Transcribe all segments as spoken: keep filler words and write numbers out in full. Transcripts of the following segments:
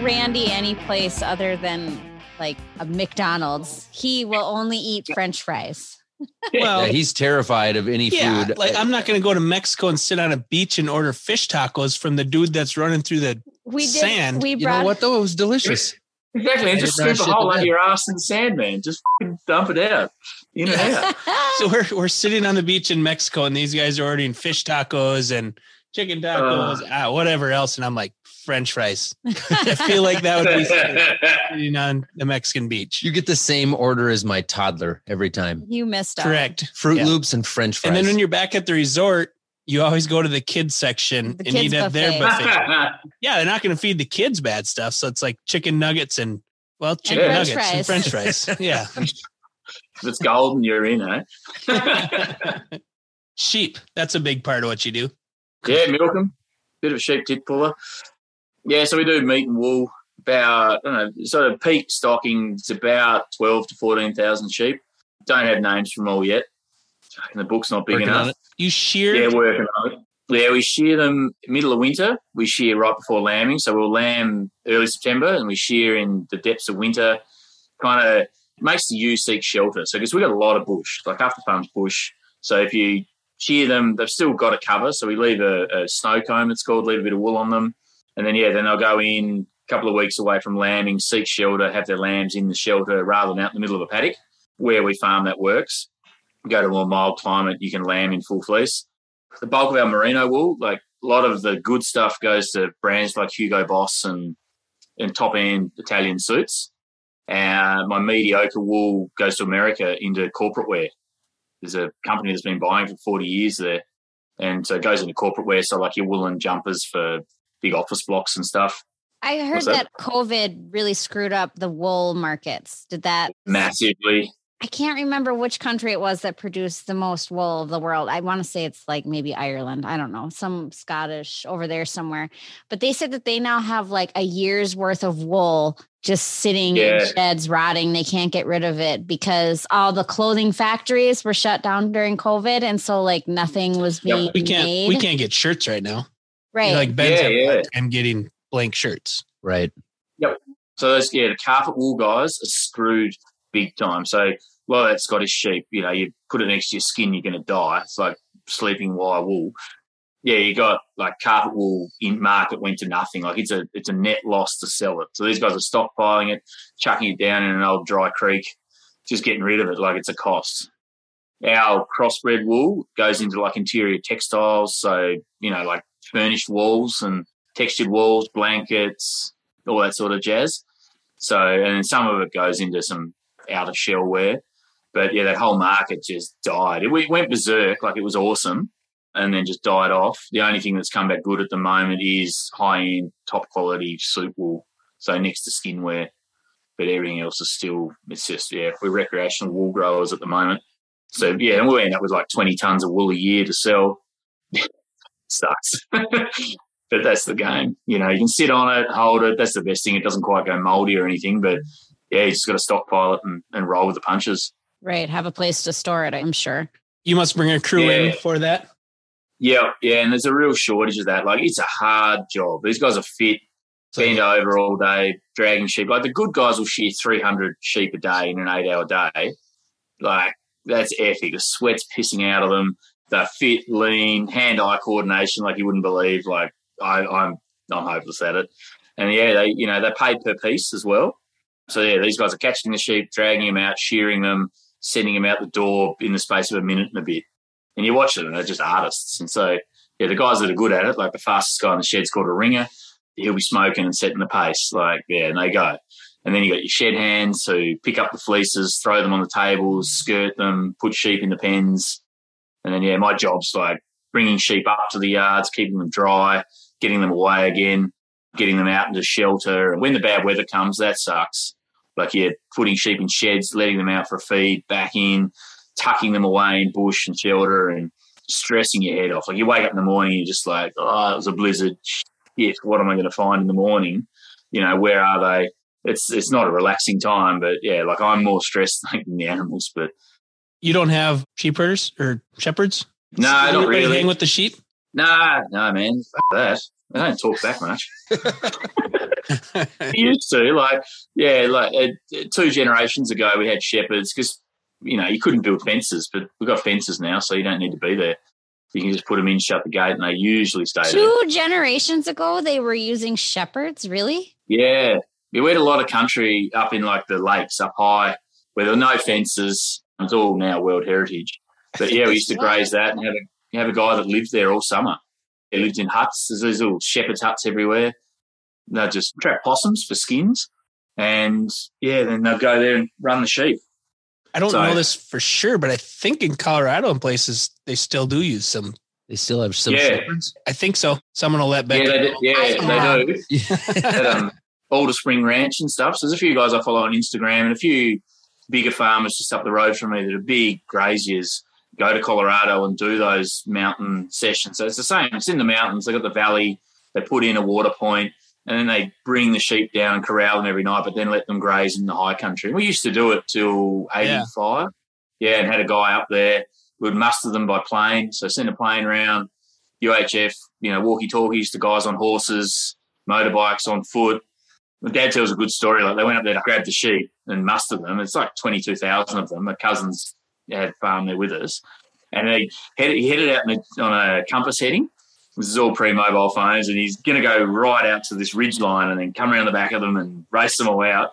bring Randy any place other than like a McDonald's. He will only eat French fries. Well, yeah, he's terrified of any yeah, food. Like, I'm not going to go to Mexico and sit on a beach and order fish tacos from the dude that's running through the we did, sand. We brought, you know what, though? It was delicious. Exactly. And just strip a hole out of your ass in the sand, man. Just fucking dump it out. You know, yeah. So we're we're sitting on the beach in Mexico, and these guys are ordering fish tacos and chicken tacos, uh, ah, whatever else. And I'm like, French fries. I feel like that would be sitting on the Mexican beach. You get the same order as my toddler every time. You missed up. Correct. Fruit yeah. Loops and French fries. And then when you're back at the resort, you always go to the kids section the and kids eat at buffet. Their buffet. Yeah, they're not going to feed the kids bad stuff. So it's like chicken nuggets and, well, chicken and nuggets fries. And French fries. Yeah. It's gold in your arena. Sheep. That's a big part of what you do. Yeah, milk them. Bit of a sheep tit puller. Yeah, so we do meat and wool. About, I don't know, so peak stocking's about twelve to fourteen thousand sheep. Don't have names for them all yet. And the book's not big working enough. You shear? Yeah, working on it. Yeah, we shear them middle of winter. We shear right before lambing. So we'll lamb early September and we shear in the depths of winter. Kind of makes the ewe seek shelter. So because we've got a lot of bush, like half the farm's bush. So if you shear them, they've still got a cover. So we leave a, a snow comb, it's called, leave a bit of wool on them. And then, yeah, then they'll go in a couple of weeks away from lambing, seek shelter, have their lambs in the shelter rather than out in the middle of a paddock where we farm that works. We go to a more mild climate, you can lamb in full fleece. The bulk of our merino wool, like a lot of the good stuff goes to brands like Hugo Boss and, and top-end Italian suits. And uh, my mediocre wool goes to America into corporate wear. There's a company that's been buying for forty years there. And so it goes into corporate wear, so like your woolen jumpers for big office blocks and stuff. I heard that? that COVID really screwed up the wool markets. Did that? Massively. I can't remember which country it was that produced the most wool of the world. I want to say it's like maybe Ireland. I don't know. Some Scottish over there somewhere. But they said that they now have like a year's worth of wool just sitting yeah. in sheds, rotting. They can't get rid of it because all the clothing factories were shut down during COVID. And so like nothing was being yep. we can't, made. We can't get shirts right now. Right. You know, like Ben's yeah, yeah. I'm getting blank shirts. Right. Yep. So those yeah, the carpet wool guys are screwed big time. So a lot of that Scottish sheep, you know, you put it next to your skin, you're gonna die. It's like sleeping wire wool. Yeah, you got like carpet wool in market went to nothing. Like it's a it's a net loss to sell it. So these guys are stockpiling it, chucking it down in an old dry creek, just getting rid of it like it's a cost. Our crossbred wool goes into like interior textiles, so you know, like furnished walls and textured walls, blankets, all that sort of jazz. So, and then some of it goes into some outer shell wear. But yeah, that whole market just died. It went berserk, like it was awesome, and then just died off. The only thing that's come back good at the moment is high-end, top-quality suit wool, so next to skin wear. But everything else is still, it's just, yeah, we're recreational wool growers at the moment. So yeah, and we'll end up with like twenty tonnes of wool a year to sell. Sucks. But that's the game. You know, you can sit on it, hold it. That's the best thing. It doesn't quite go moldy or anything, but yeah, you just got to stockpile it and, and roll with the punches. Right. Have a place to store it, I'm sure. You must bring a crew yeah. in for that. Yeah. Yeah. And there's a real shortage of that. Like, it's a hard job. These guys are fit, so, bend over all day, dragging sheep. Like, the good guys will shear three hundred sheep a day in an eight hour day. Like, that's epic. The sweat's pissing out of them. They're fit, lean, hand-eye coordination like you wouldn't believe. Like I, I'm, I'm hopeless at it. And yeah, they, you know, they're paid per piece as well. So yeah, these guys are catching the sheep, dragging them out, shearing them, sending them out the door in the space of a minute and a bit. And you watch them, and they're just artists. And so yeah, the guys that are good at it, like the fastest guy in the shed's called a ringer. He'll be smoking and setting the pace. Like yeah, and they go. And then you got your shed hands who pick up the fleeces, throw them on the tables, skirt them, put sheep in the pens. And then, yeah, my job's like bringing sheep up to the yards, keeping them dry, getting them away again, getting them out into shelter. And when the bad weather comes, that sucks. Like, yeah, putting sheep in sheds, letting them out for a feed, back in, tucking them away in bush and shelter and stressing your head off. Like, you wake up in the morning, you're just like, oh, it was a blizzard. Shit, what am I going to find in the morning? You know, where are they? It's it's not a relaxing time, but, yeah, like I'm more stressed like, than the animals, but... You don't have sheep herders or shepherds? No, not really. Hang with the sheep? Nah, no, nah, man. Fuck that. They don't talk that much. They used to, like, yeah, like uh, two generations ago we had shepherds because, you know, you couldn't build fences, but we've got fences now, so you don't need to be there. You can just put them in, shut the gate, and they usually stay there. Two generations ago they were using shepherds, really? Yeah. We had a lot of country up in, like, the lakes up high where there were no fences. It's all now World Heritage. But, yeah, we used to graze that and have a, have a guy that lived there all summer. He lived in huts. There's these little shepherd's huts everywhere. They'd just trap possums for skins. And, yeah, then they'd go there and run the sheep. I don't so, know this for sure, but I think in Colorado and places they still do use some. They still have some yeah. shepherds. I think so. Someone will let Becky know. Yeah, they do. Yeah, they do. At um, Alder Spring Ranch and stuff. So there's a few guys I follow on Instagram and a few bigger farmers just up the road from me that are big graziers go to Colorado and do those mountain sessions. So it's the same. It's in the mountains. They've got the valley. They put in a water point, and then they bring the sheep down and corral them every night, but then let them graze in the high country. And we used to do it till eighty-five. Yeah. yeah, and had a guy up there. We would muster them by plane. So send a plane round, U H F, you know, walkie-talkies to guys on horses, motorbikes on foot. My dad tells a good story. Like, they went up there to grab the sheep and muster them. It's like twenty-two thousand of them. My cousins had a farm there with us. And he headed, he headed out on a compass heading. This is all pre-mobile phones, and he's going to go right out to this ridge line and then come around the back of them and race them all out.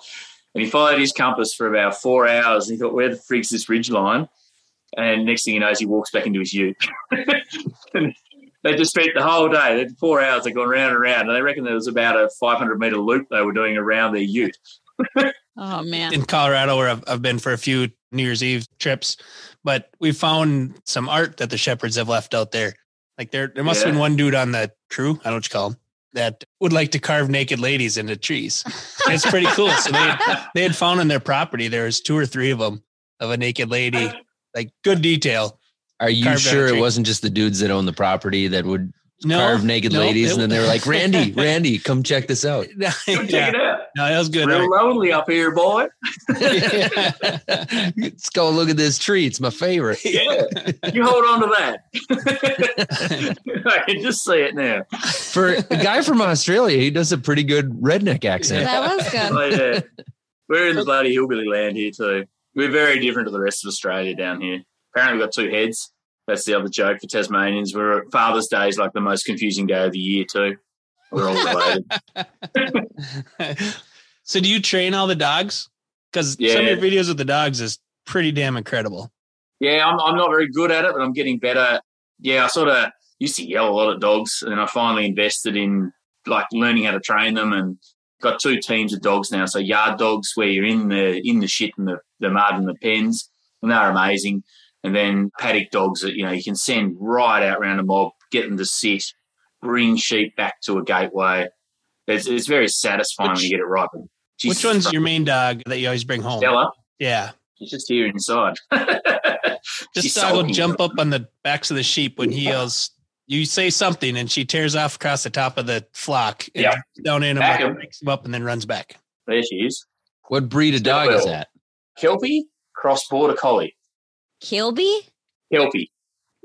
And he followed his compass for about four hours, and he thought, where the frig's this ridge line? And next thing he knows, he walks back into his ute. And they just spent the whole day, they had four hours, they've gone round and round, and they reckon there was about a five hundred metre loop they were doing around their ute. Oh, man. In Colorado, where I've, I've been for a few New Year's Eve trips, but we found some art that the shepherds have left out there. Like, there there must yeah. have been one dude on the crew, I don't know what you call him, that would like to carve naked ladies into trees. It's pretty cool. So they had, they had found on their property, there was two or three of them of a naked lady, like good detail. Are you sure it wasn't just the dudes that own the property that would no, carve naked no, ladies? And then they were like, Randy, Randy, come check this out. Come yeah. check it out. No, that was good. Real lonely up here, boy. Yeah. Let's go look at this tree. It's my favorite. Yeah. You hold on to that. I can just say it now. For a guy from Australia, he does a pretty good redneck accent. That was good. Like, uh, we're in the bloody hillbilly land here too. We're very different to the rest of Australia down here. Apparently we've got two heads. That's the other joke for Tasmanians. We're Father's Day is like the most confusing day of the year too. We're all related. So do you train all the dogs? Because yeah. some of your videos with the dogs is pretty damn incredible. Yeah, I'm I'm not very good at it, but I'm getting better. Yeah, I sort of used to yell a lot at dogs, and I finally invested in like learning how to train them, and got two teams of dogs now. So yard dogs where you're in the in the shit and the, the mud and the pens, and they're amazing. And then paddock dogs that, you know, you can send right out around a mob, get them to sit, bring sheep back to a gateway. It's, it's very satisfying which, when you get it right. She's which one's from, your main dog that you always bring home? Stella. Yeah. She's just here inside. This dog will jump up on the backs of the sheep when he yells, you say something, and she tears off across the top of the flock. And yeah. down in back him, picks him up, and then runs back. There she is. What breed of dog is that? Kelpie, cross-border collie. Kelpie? Kelpie.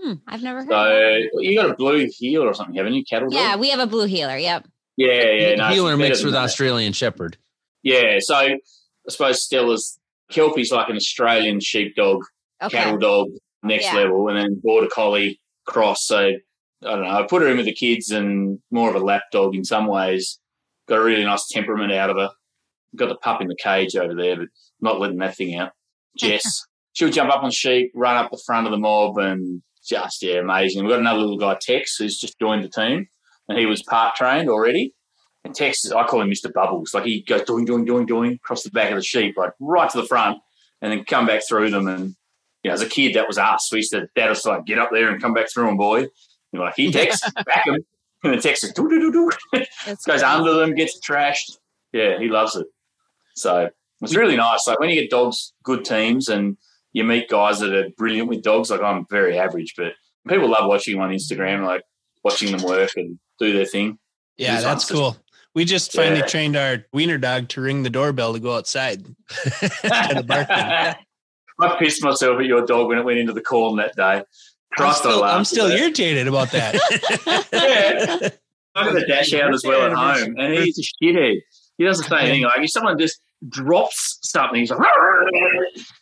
Hmm, I've never heard so, of So you got a blue heeler or something, haven't you? Cattle dog? Yeah, we have a blue heeler, yep. Yeah, yeah. No, heeler mixed with Australian shepherd. Yeah, so I suppose Stella's, Kelpie's like an Australian sheepdog, okay. cattle dog, next yeah. level, and then border collie, cross. So I don't know, I put her in with the kids and more of a lap dog in some ways. Got a really nice temperament out of her. Got the pup in the cage over there, but not letting that thing out. Jess. She'll jump up on sheep, run up the front of the mob, and just, yeah, amazing. We've got another little guy, Tex, who's just joined the team, and he was part-trained already. And Tex, I call him Mister Bubbles. Like, he goes doing, doing, doing, doing across the back of the sheep, like right to the front, and then come back through them. And, you know, as a kid, that was us. We used to, Dad was like, get up there and come back through them, boy. And we're like, he Tex, back him. And the Tex is do, do, do, do. Goes great. Under them, gets trashed. Yeah, he loves it. So it's really nice. Like, when you get dogs, good teams, and you meet guys that are brilliant with dogs. Like, I'm very average, but people love watching them on Instagram, like watching them work and do their thing. Yeah, These that's cool. Just, we just finally yeah. trained our wiener dog to ring the doorbell to go outside. I pissed myself at your dog when it went into the corn that day. Crossed I'm still, I'm still irritated about that. Yeah. over the dash out as well at home, and he's a shithead. He doesn't say anything. Like if someone just drops something, he's like,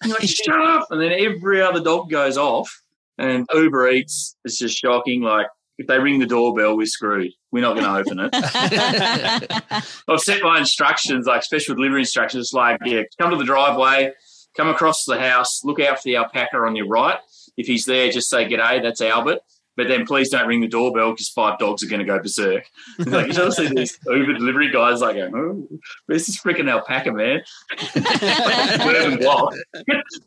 you're like, shut up. And then every other dog goes off. And Uber Eats is just shocking. Like if they ring the doorbell, we're screwed. We're not going to open it. I've set my instructions, like special delivery instructions. It's like, yeah, come to the driveway, come across the house, look out for the alpaca on your right. If he's there, just say, g'day, that's Albert. But then please don't ring the doorbell because five dogs are going to go berserk. It's like, you don't see these Uber delivery guys like, oh, where's this freaking alpaca, man? And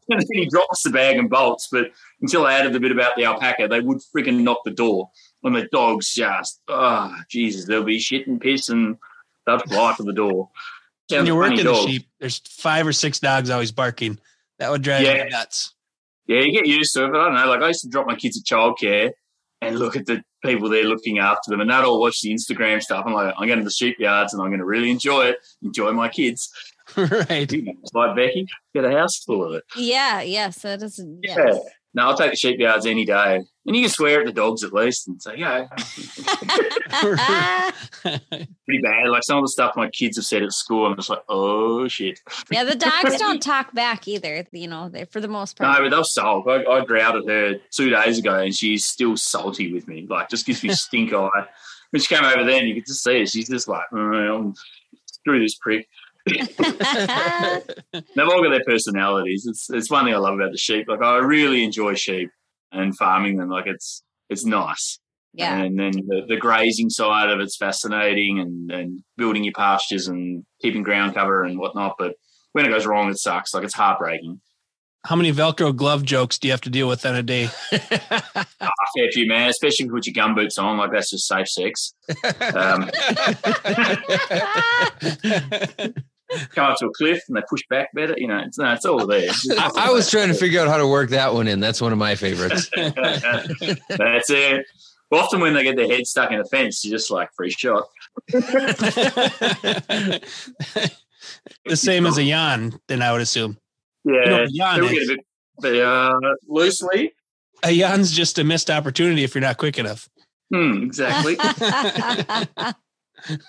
then he drops the bag and bolts. But until I added the bit about the alpaca, they would freaking knock the door. And the dogs just, oh, Jesus, they'll be shit and piss and they'll fly for the door. When you're working the sheep, there's five or six dogs always barking. That would drive yeah. you nuts. Yeah, you get used to it. But I don't know, like I used to drop my kids at childcare and look at the people there looking after them, and they'd all watch the Instagram stuff. I'm like, I'm going to the sheep yards and I'm going to really enjoy it, enjoy my kids. Right. It's like Becky, get a house full of it. Yeah, yeah, so it doesn't, yes. Yeah. No, I'll take the sheep yards any day. And you can swear at the dogs at least and say, yeah. Pretty bad. Like some of the stuff my kids have said at school, I'm just like, oh, shit. Yeah, the dogs don't talk back either, you know, for the most part. No, but they'll sulk. I, I growled at her two days ago and she's still salty with me. Like, just gives me stink eye. When she came over there and you could just see her, she's just like, oh, screw this prick. They've all got their personalities. It's it's one thing I love about the sheep. Like I really enjoy sheep and farming them. Like it's it's nice. Yeah. And then the, the grazing side of it's fascinating, and, and building your pastures and keeping ground cover and whatnot. But when it goes wrong, it sucks. Like it's heartbreaking. How many Velcro glove jokes do you have to deal with on a day? Oh, a fair few, man, especially if you put your gum boots on. Like, that's just safe sex. Um, come up to a cliff and they push back better. You know, it's, no, it's all there. It's all I was trying to figure out how to work that one in. That's one of my favorites. That's it. Well, often when they get their head stuck in a fence, you're just like, free shot. The same as a yawn, then I would assume. Yeah, you know, yawn a bit, uh, loosely. A yawn's just a missed opportunity if you're not quick enough. Hmm, exactly.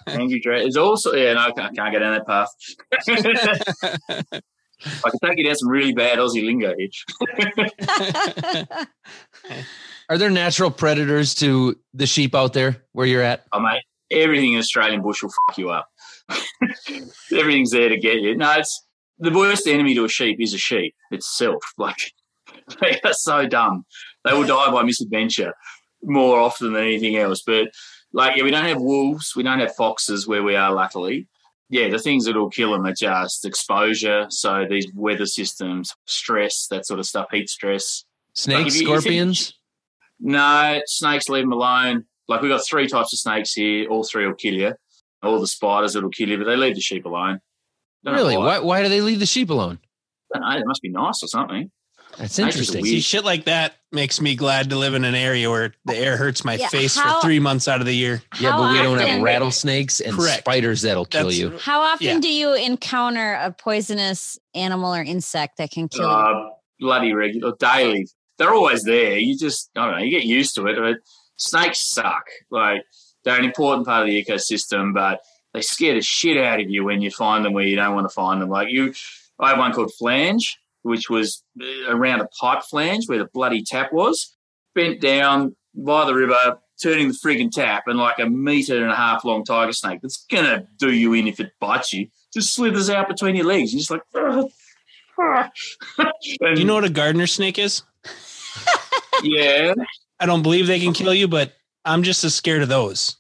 Angry Drake is also, yeah, no, I can't, I can't go down that path. I can take you down some really bad Aussie lingo here. Are there natural predators to the sheep out there where you're at? Oh, mate, everything in Australian bush will fuck you up. Everything's there to get you. No, it's the worst enemy to a sheep is a sheep itself. Like, they are so dumb. They will die by misadventure more often than anything else. But Like, yeah, we don't have wolves. We don't have foxes where we are, luckily. Yeah, the things that will kill them are just exposure. So these weather systems, stress, that sort of stuff, heat stress. Snakes, like you, scorpions? You, no, snakes, leave them alone. Like, we've got three types of snakes here. All three will kill you. All the spiders that will kill you, but they leave the sheep alone. Don't really? Why. why Why do they leave the sheep alone? I don't know. It must be nice or something. That's interesting. See, shit like that makes me glad to live in an area where the air hurts my yeah, face how, for three months out of the year. Yeah, but we often, don't have rattlesnakes and correct. spiders that'll That's, kill you. How often yeah. do you encounter a poisonous animal or insect that can kill uh, you? Bloody regular, daily. They're always there. You just, I don't know, you get used to it. But snakes suck. Like, they're an important part of the ecosystem, but they scare the shit out of you when you find them where you don't want to find them. Like, you, I have one called Flange, which was around a pipe flange where the bloody tap was, bent down by the river, turning the frigging tap, and like a metre and a half long tiger snake that's going to do you in if it bites you, just slithers out between your legs. You're just like, oh, oh. And, do you know what a gardener snake is? Yeah. I don't believe they can kill you, but I'm just as scared of those.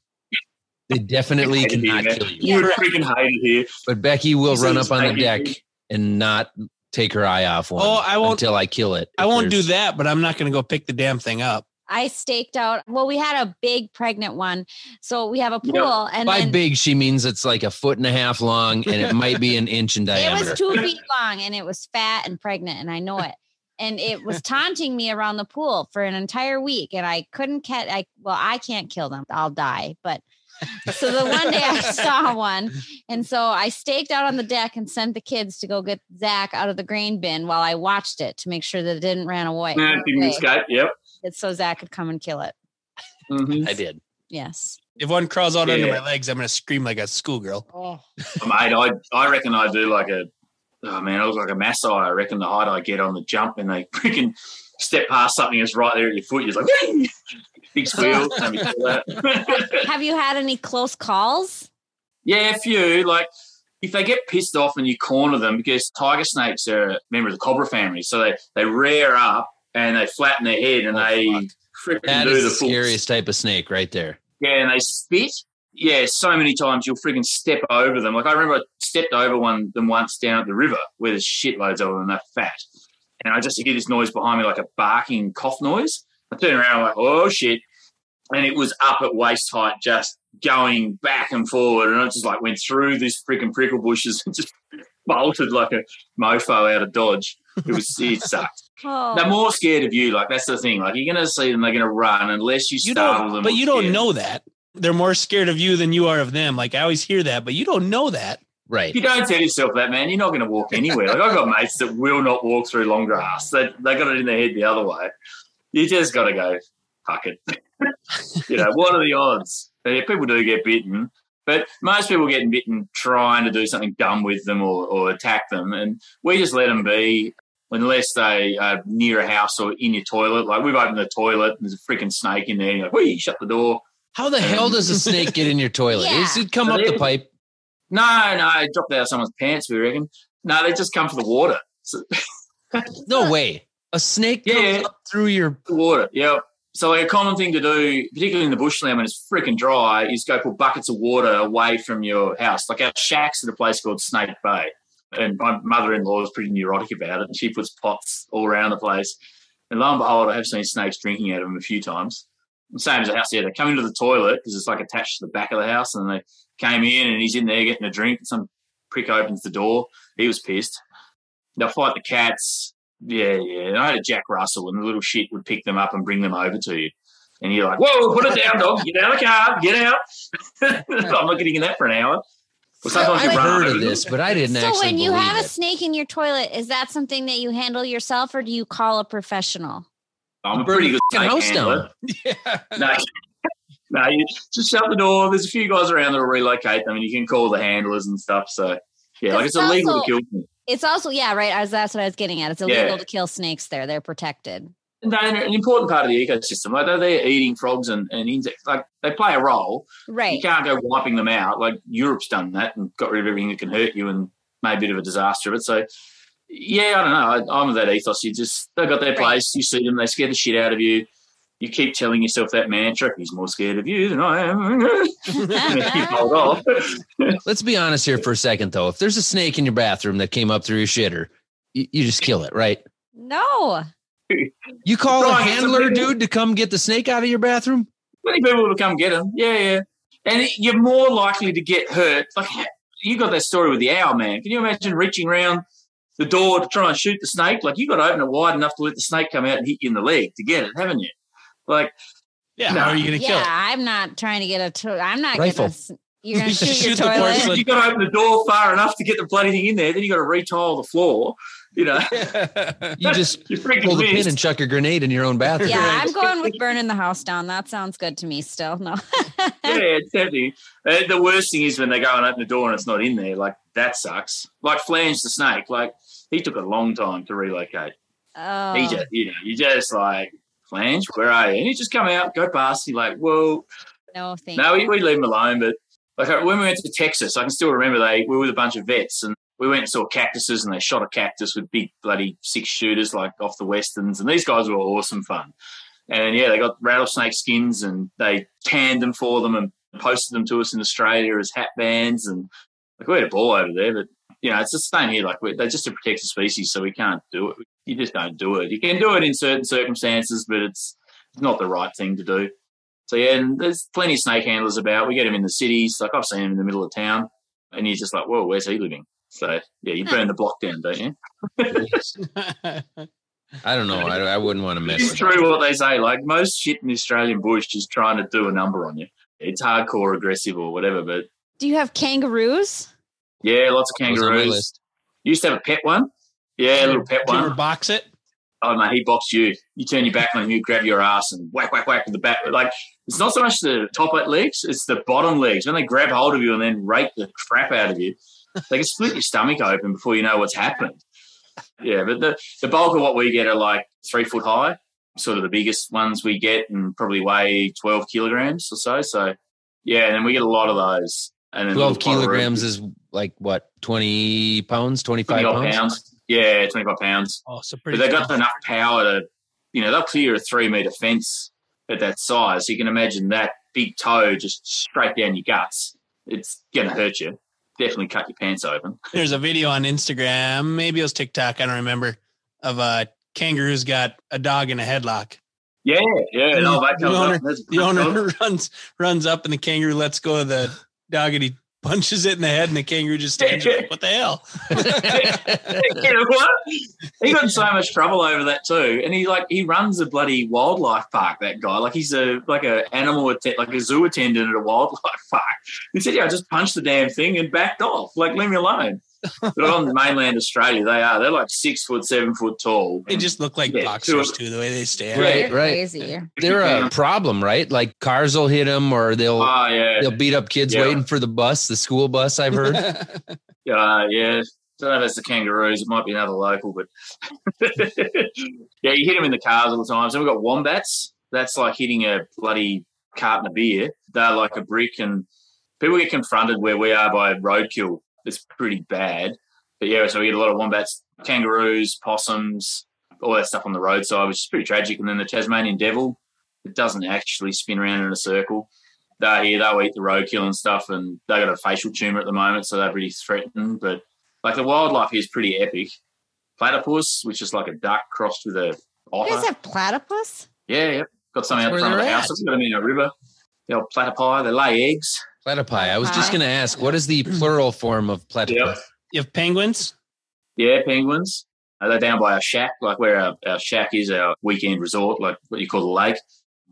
They definitely cannot here, kill you. You would freaking hate it here. But Becky will run up on the deck here and not take her eye off one oh, I won't, until I kill it. I won't do that, but I'm not going to go pick the damn thing up. I staked out. Well, we had a big pregnant one, so we have a pool. Yep. And by then, big, she means it's like a foot and a half long, and it might be an inch in diameter. It was two feet long, and it was fat and pregnant, and I know it. And it was taunting me around the pool for an entire week, and I couldn't catch. I well, I can't kill them. I'll die, but. So the one day I saw one, and so I staked out on the deck and sent the kids to go get Zach out of the grain bin while I watched it to make sure that it didn't ran away. Yeah, didn't escape. Yep. It's so Zach could come and kill it. Mm-hmm. I did. Yes. If one crawls out yeah. under my legs, I'm going to scream like a schoolgirl. Oh. Mate, I, I reckon I do like a, oh, man, I was like a Maasai. I reckon the height I get on the jump and they freaking step past something that's right there at your foot, you're like, big squeal. Have you had any close calls? Yeah, a few. Like, if they get pissed off and you corner them, because tiger snakes are a member of the cobra family, so they, they rear up and they flatten their head and oh, they freaking do the full. That is the scariest type of snake right there. Yeah, and they spit. Yeah, so many times you'll freaking step over them. Like, I remember I stepped over one them once down at the river where there's shitloads of them and they're fat. And I just hear this noise behind me, like a barking cough noise. I turn around, I'm like, oh, shit. And it was up at waist height, just going back and forward. And I just, like, went through this freaking prickle bushes and just bolted like a mofo out of Dodge. It was it sucked. Oh. They're more scared of you. Like, that's the thing. Like, you're going to see them, they're going to run unless you, you startle them. But you don't scared. know that. They're more scared of you than you are of them. Like, I always hear that, but you don't know that. Right. If you don't tell yourself that, man, you're not going to walk anywhere. Like, I've got mates that will not walk through long grass. They, they got it in their head the other way. You just got to go, fuck it. You know, what are the odds? But yeah, people do get bitten, but most people getting bitten trying to do something dumb with them or, or attack them, and we just let them be unless they are near a house or in your toilet. Like, we've opened the toilet and there's a freaking snake in there. And you're like, whee, shut the door. How the um, hell does a snake get in your toilet? Yeah. Does it come so up the pipe? No, no, it dropped out of someone's pants, we reckon. No, they just come for the water. So no way. A snake comes yeah. up through your water. Yeah. So a common thing to do, particularly in the bushland when it's freaking dry, is go put buckets of water away from your house. Like, our shack's at a place called Snake Bay, and my mother-in-law is pretty neurotic about it, and she puts pots all around the place. And lo and behold, I have seen snakes drinking out of them a few times. The same as the house here. They come into the toilet because it's, like, attached to the back of the house, and they came in and he's in there getting a drink and some prick opens the door. He was pissed. They'll fight the cats. Yeah, yeah. And I had a Jack Russell, and the little shit would pick them up and bring them over to you. And you're like, whoa, put it down, dog. Get out of the car. Get out. I'm not getting in that for an hour. Well, sometimes I've heard of this, but I didn't actually believe it. So when you have a snake in your toilet, is that something that you handle yourself, or do you call a professional? I'm a pretty good snake handler. Yeah. No, no, you just shut the door. There's a few guys around that will relocate them, and you can call the handlers and stuff. So, yeah, like, it's illegal to kill them. It's also, yeah, right. I was, that's what I was getting at. It's illegal yeah. to kill snakes there. They're protected. And they're an important part of the ecosystem. Like, they're eating frogs and, and insects. Like, they play a role. Right. You can't go wiping them out. Like, Europe's done that and got rid of everything that can hurt you and made a bit of a disaster of it. So, yeah, I don't know. I, I'm of that ethos. You just, they've got their place. Right. You see them. They scare the shit out of you. You keep telling yourself that mantra, he's more scared of you than I am. You hold off. Let's be honest here for a second, though. If there's a snake in your bathroom that came up through your shitter, you, you just kill it, right? No. You call Brian, a handler, dude, to come get the snake out of your bathroom? Many people will come get him. Yeah, yeah. And you're more likely to get hurt. Like, you got that story with the owl, man. Can you imagine reaching around the door to try and shoot the snake? Like, you got to open it wide enough to let the snake come out and hit you in the leg to get it, haven't you? Like, yeah, no. How are you going to yeah, kill it? Yeah, I'm not trying to get a to- – I'm not going to – you're going to shoot, shoot your toilet. You've got to open the door far enough to get the bloody thing in there. Then you got to retile the floor, you know. You just pull the pin and chuck a grenade in your own bathroom. Yeah, I'm going with burning the house down. That sounds good to me still. No. Yeah, it's tempting. Uh, the worst thing is when they go and open the door and it's not in there. Like, that sucks. Like, Flange the snake. Like, he took a long time to relocate. Oh. He just, you know, you just like – Flange, where are you? And you just come out, go past, you're like, whoa. No, thank No, we, we leave them alone. But like when we went to Texas, I can still remember they we were with a bunch of vets and we went and saw cactuses and they shot a cactus with big bloody six shooters like off the westerns. And these guys were awesome fun. And, yeah, they got rattlesnake skins and they tanned them for them and posted them to us in Australia as hat bands. And like we had a ball over there, but, you know, it's the same here. Like we, they're just to protect the species, so we can't do it. You just don't do it. You can do it in certain circumstances, but it's not the right thing to do. So, yeah, and there's plenty of snake handlers about. We get them in the cities. Like I've seen them in the middle of town, and you're just like, whoa, where's he living? So, yeah, you burn the block down, don't you? I don't know. I, I wouldn't want to mess with it. It's true what they say. Like most shit in the Australian bush is trying to do a number on you. It's hardcore aggressive or whatever. But do you have kangaroos? Yeah, lots of kangaroos. You used to have a pet one. Yeah, a little pet one. Did you ever box it? oh, mate, he boxed you. You turn your back on him, you grab your ass and whack, whack, whack with the bat. Like, it's not so much the top eight legs, it's the bottom legs. When they grab hold of you and then rape the crap out of you, they can split your stomach open before you know what's happened. Yeah, but the, the bulk of what we get are like three foot high, sort of the biggest ones we get, and probably weigh twelve kilograms or so. So, yeah, and then we get a lot of those. And then twelve kilograms is like what, twenty pounds, twenty-five pounds? pounds? Yeah, twenty-five pounds. Oh, so pretty. But they've got enough power to, you know, they'll clear a three-metre fence at that size. So you can imagine that big toe just straight down your guts. It's going to hurt you. Definitely cut your pants open. There's a video on Instagram, maybe it was TikTok, I don't remember, of a kangaroo's got a dog in a headlock. Yeah, yeah. No, that the owner, the owner runs runs up and the kangaroo lets go of the dog and he punches it in the head and the kangaroo just stands up. What the hell? You know what? He got in so much trouble over that too. And he like he runs a bloody wildlife park, that guy. Like he's a like a animal att- like a zoo attendant at a wildlife park. He said, yeah, I just punched the damn thing and backed off. Like, leave me alone. But on mainland Australia, they are. They're like six foot, seven foot tall. They just look like yeah, boxers too, the way they stand. Right, right. Crazy. They're a problem, right? Like cars will hit them, or they'll oh, yeah. they'll beat up kids yeah. waiting for the bus, the school bus. I've heard. uh, yeah, don't know if it's the kangaroos. It might be another local, but yeah, you hit them in the cars all the time. So we've got wombats. That's like hitting a bloody carton of beer. They're like a brick, and people get confronted where we are by roadkill. It's pretty bad. But, yeah, so we get a lot of wombats, kangaroos, possums, all that stuff on the roadside, which is pretty tragic. And then the Tasmanian devil, it doesn't actually spin around in a circle. They're here, they'll eat the roadkill and stuff, and they've got a facial tumour at the moment, so they're pretty threatened. But, like, the wildlife here is pretty epic. Platypus, which is like a duck crossed with a otter. There's a platypus? Yeah, yeah. Got some out the front of the house. It's got them in a river. They're all platypi. They lay eggs. Platypi. I was just going to ask, what is the plural form of platypus? Yep. You have penguins? Yeah, penguins. They're down by our shack, like where our, our shack is, our weekend resort, like what you call the lake.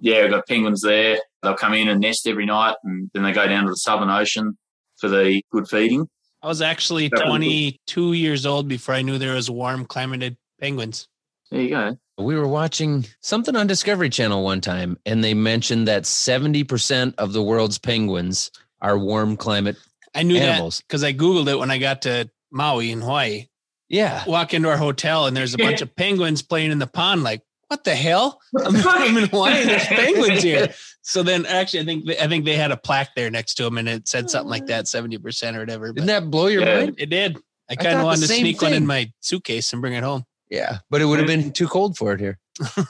Yeah, we've got penguins there. They'll come in and nest every night, and then they go down to the Southern Ocean for the good feeding. I was actually twenty-two years old before I knew there was warm climated penguins. There you go. We were watching something on Discovery Channel one time, and they mentioned that seventy percent of the world's penguins are warm climate I knew animals. That because I Googled it when I got to Maui in Hawaii. Yeah. Walk into our hotel and there's a bunch of penguins playing in the pond. Like, what the hell? I'm, I'm in Hawaii. There's penguins here. So then actually, I think, I think they had a plaque there next to them and it said something like that, seventy percent or whatever. But didn't that blow your yeah, mind? It did. I kind of wanted to sneak thing. one in my suitcase and bring it home. Yeah, but it would have been too cold for it here.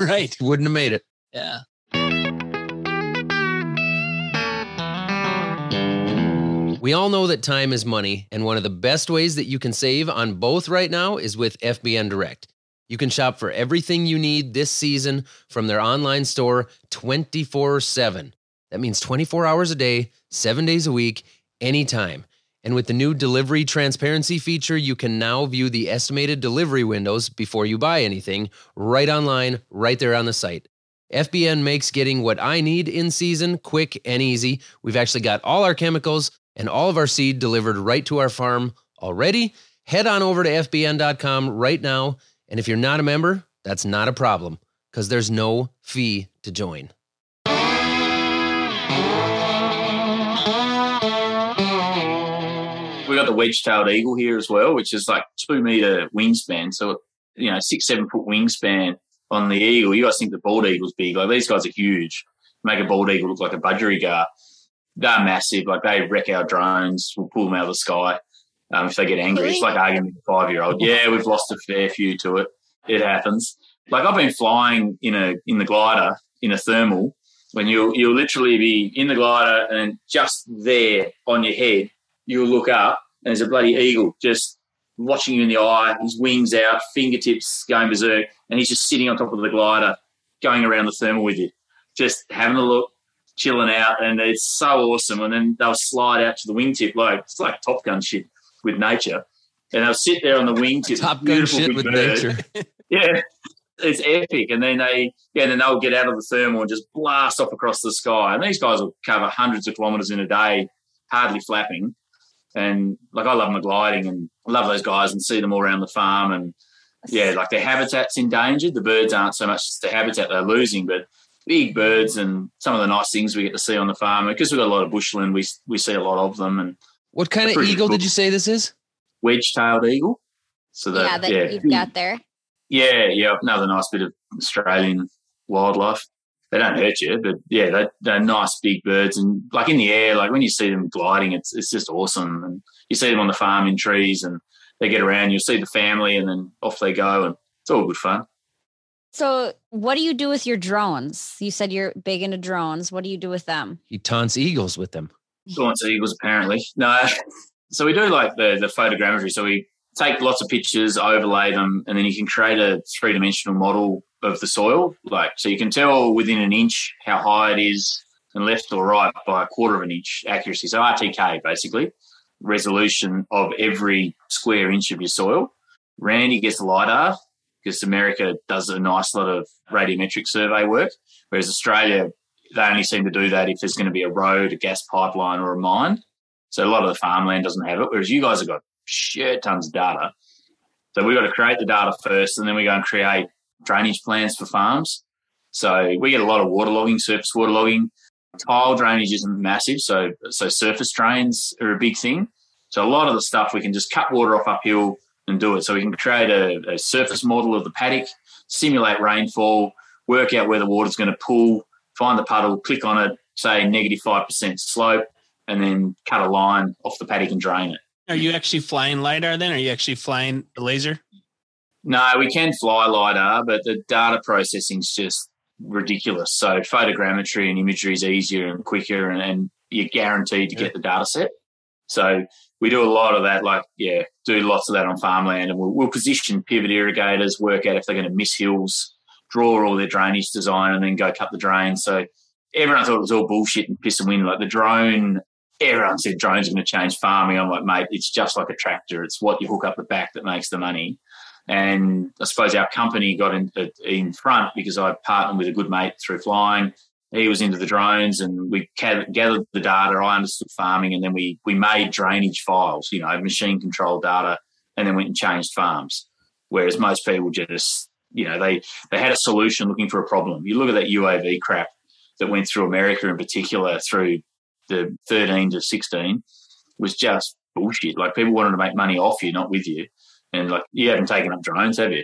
Right. Wouldn't have made it. Yeah. We all know that time is money, and one of the best ways that you can save on both right now is with F B N Direct. You can shop for everything you need this season from their online store twenty-four seven. That means twenty-four hours a day, seven days a week, anytime. And with the new delivery transparency feature, you can now view the estimated delivery windows before you buy anything right online, right there on the site. F B N makes getting what I need in season quick and easy. We've actually got all our chemicals and all of our seed delivered right to our farm already. Head on over to F B N dot com right now. And if you're not a member, that's not a problem because there's no fee to join. We got the wedge-tailed eagle here as well, which is like two-metre wingspan. So, you know, six, seven-foot wingspan on the eagle. You guys think the bald eagle's big. Like, these guys are huge. Make a bald eagle look like a budgerigar. They're massive. Like, they wreck our drones. We'll pull them out of the sky um, if they get angry. It's like arguing with a five-year-old. Yeah, we've lost a fair few to it. It happens. Like, I've been flying in a in the glider in a thermal when you'll, you'll literally be in the glider and just there on your head, you'll look up, and there's a bloody eagle just watching you in the eye, his wings out, fingertips going berserk, and he's just sitting on top of the glider going around the thermal with you, just having a look, chilling out, and it's so awesome. And then they'll slide out to the wingtip. Like, it's like Top Gun shit with nature. And they'll sit there on the wingtip. Top Gun shit with nature. Yeah, it's epic. And then, they, yeah, then they'll get out of the thermal and just blast off across the sky. And these guys will cover hundreds of kilometres in a day, hardly flapping. And, like, I love my gliding and I love those guys and see them all around the farm. And yeah, like their habitat's endangered. The birds aren't so much the habitat they're losing, but big birds and some of the nice things we get to see on the farm. Because we've got a lot of bushland, we we see a lot of them. And what kind of eagle cool. did you say this is? Wedge-tailed eagle. So that, yeah, that yeah. you've got there. Yeah, yeah, another nice bit of Australian wildlife. They don't hurt you, but yeah, they, they're nice big birds. And like in the air, like when you see them gliding, it's it's just awesome. And you see them on the farm in trees, and they get around, you'll see the family, and then off they go, and it's all good fun. So what do you do with your drones? You said you're big into drones. What do you do with them? He taunts eagles with them. Taunts eagles, apparently. No. So we do like the, the photogrammetry. So we take lots of pictures, overlay them, and then you can create a three-dimensional model of the soil. Like, so you can tell within an inch how high it is and left or right by a quarter of an inch accuracy. So R T K, basically, resolution of every square inch of your soil. Randy gets LiDAR because America does a nice lot of radiometric survey work, whereas Australia, they only seem to do that if there's going to be a road, a gas pipeline or a mine. So a lot of the farmland doesn't have it, whereas you guys have got shit tons of data. So we've got to create the data first, and then we go and create drainage plans for farms. So we get a lot of water logging, surface water logging. Tile drainage isn't massive, so so surface drains are a big thing. So a lot of the stuff we can just cut water off uphill and do it. So we can create a, a surface model of the paddock, simulate rainfall, work out where the water's going to pool, find the puddle, click on it, say negative five percent slope, and then cut a line off the paddock and drain it. Are you actually flying LiDAR then? Are you actually flying the laser? No, we can fly LiDAR, but the data processing is just ridiculous. So photogrammetry and imagery is easier and quicker, and, and you're guaranteed to yeah. get the data set. So we do a lot of that, like, yeah, do lots of that on farmland, and we'll, we'll position pivot irrigators, work out if they're going to miss hills, draw all their drainage design, and then go cut the drain. So everyone thought it was all bullshit and piss and wind. Like the drone, everyone said drones are going to change farming. I'm like, mate, it's just like a tractor. It's what you hook up the back that makes the money. And I suppose our company got in, in front because I partnered with a good mate through flying. He was into the drones, and we gathered the data. I understood farming, and then we we made drainage files, you know, machine control data, and then went and changed farms. Whereas most people just, you know, they, they had a solution looking for a problem. You look at that U A V crap that went through America in particular through the thirteen to sixteen was just bullshit. Like people wanted to make money off you, not with you. And like, you haven't taken up drones, have you?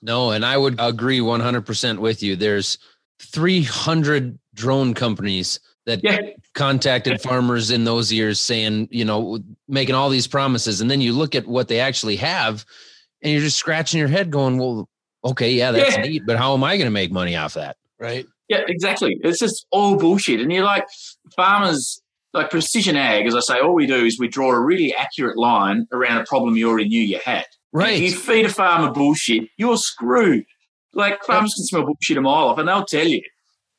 No, and I would agree one hundred percent with you. There's three hundred drone companies that yeah. contacted yeah. farmers in those years saying, you know, making all these promises. And then you look at what they actually have, and you're just scratching your head going, well, okay, yeah, that's yeah. neat, but how am I going to make money off that? Right. Yeah, exactly. It's just all bullshit. And you're like, farmers, like precision ag, as I say, all we do is we draw a really accurate line around a problem you already knew you had. Right. If you feed a farmer bullshit, you're screwed. Like farmers can smell bullshit a mile off, and they'll tell you.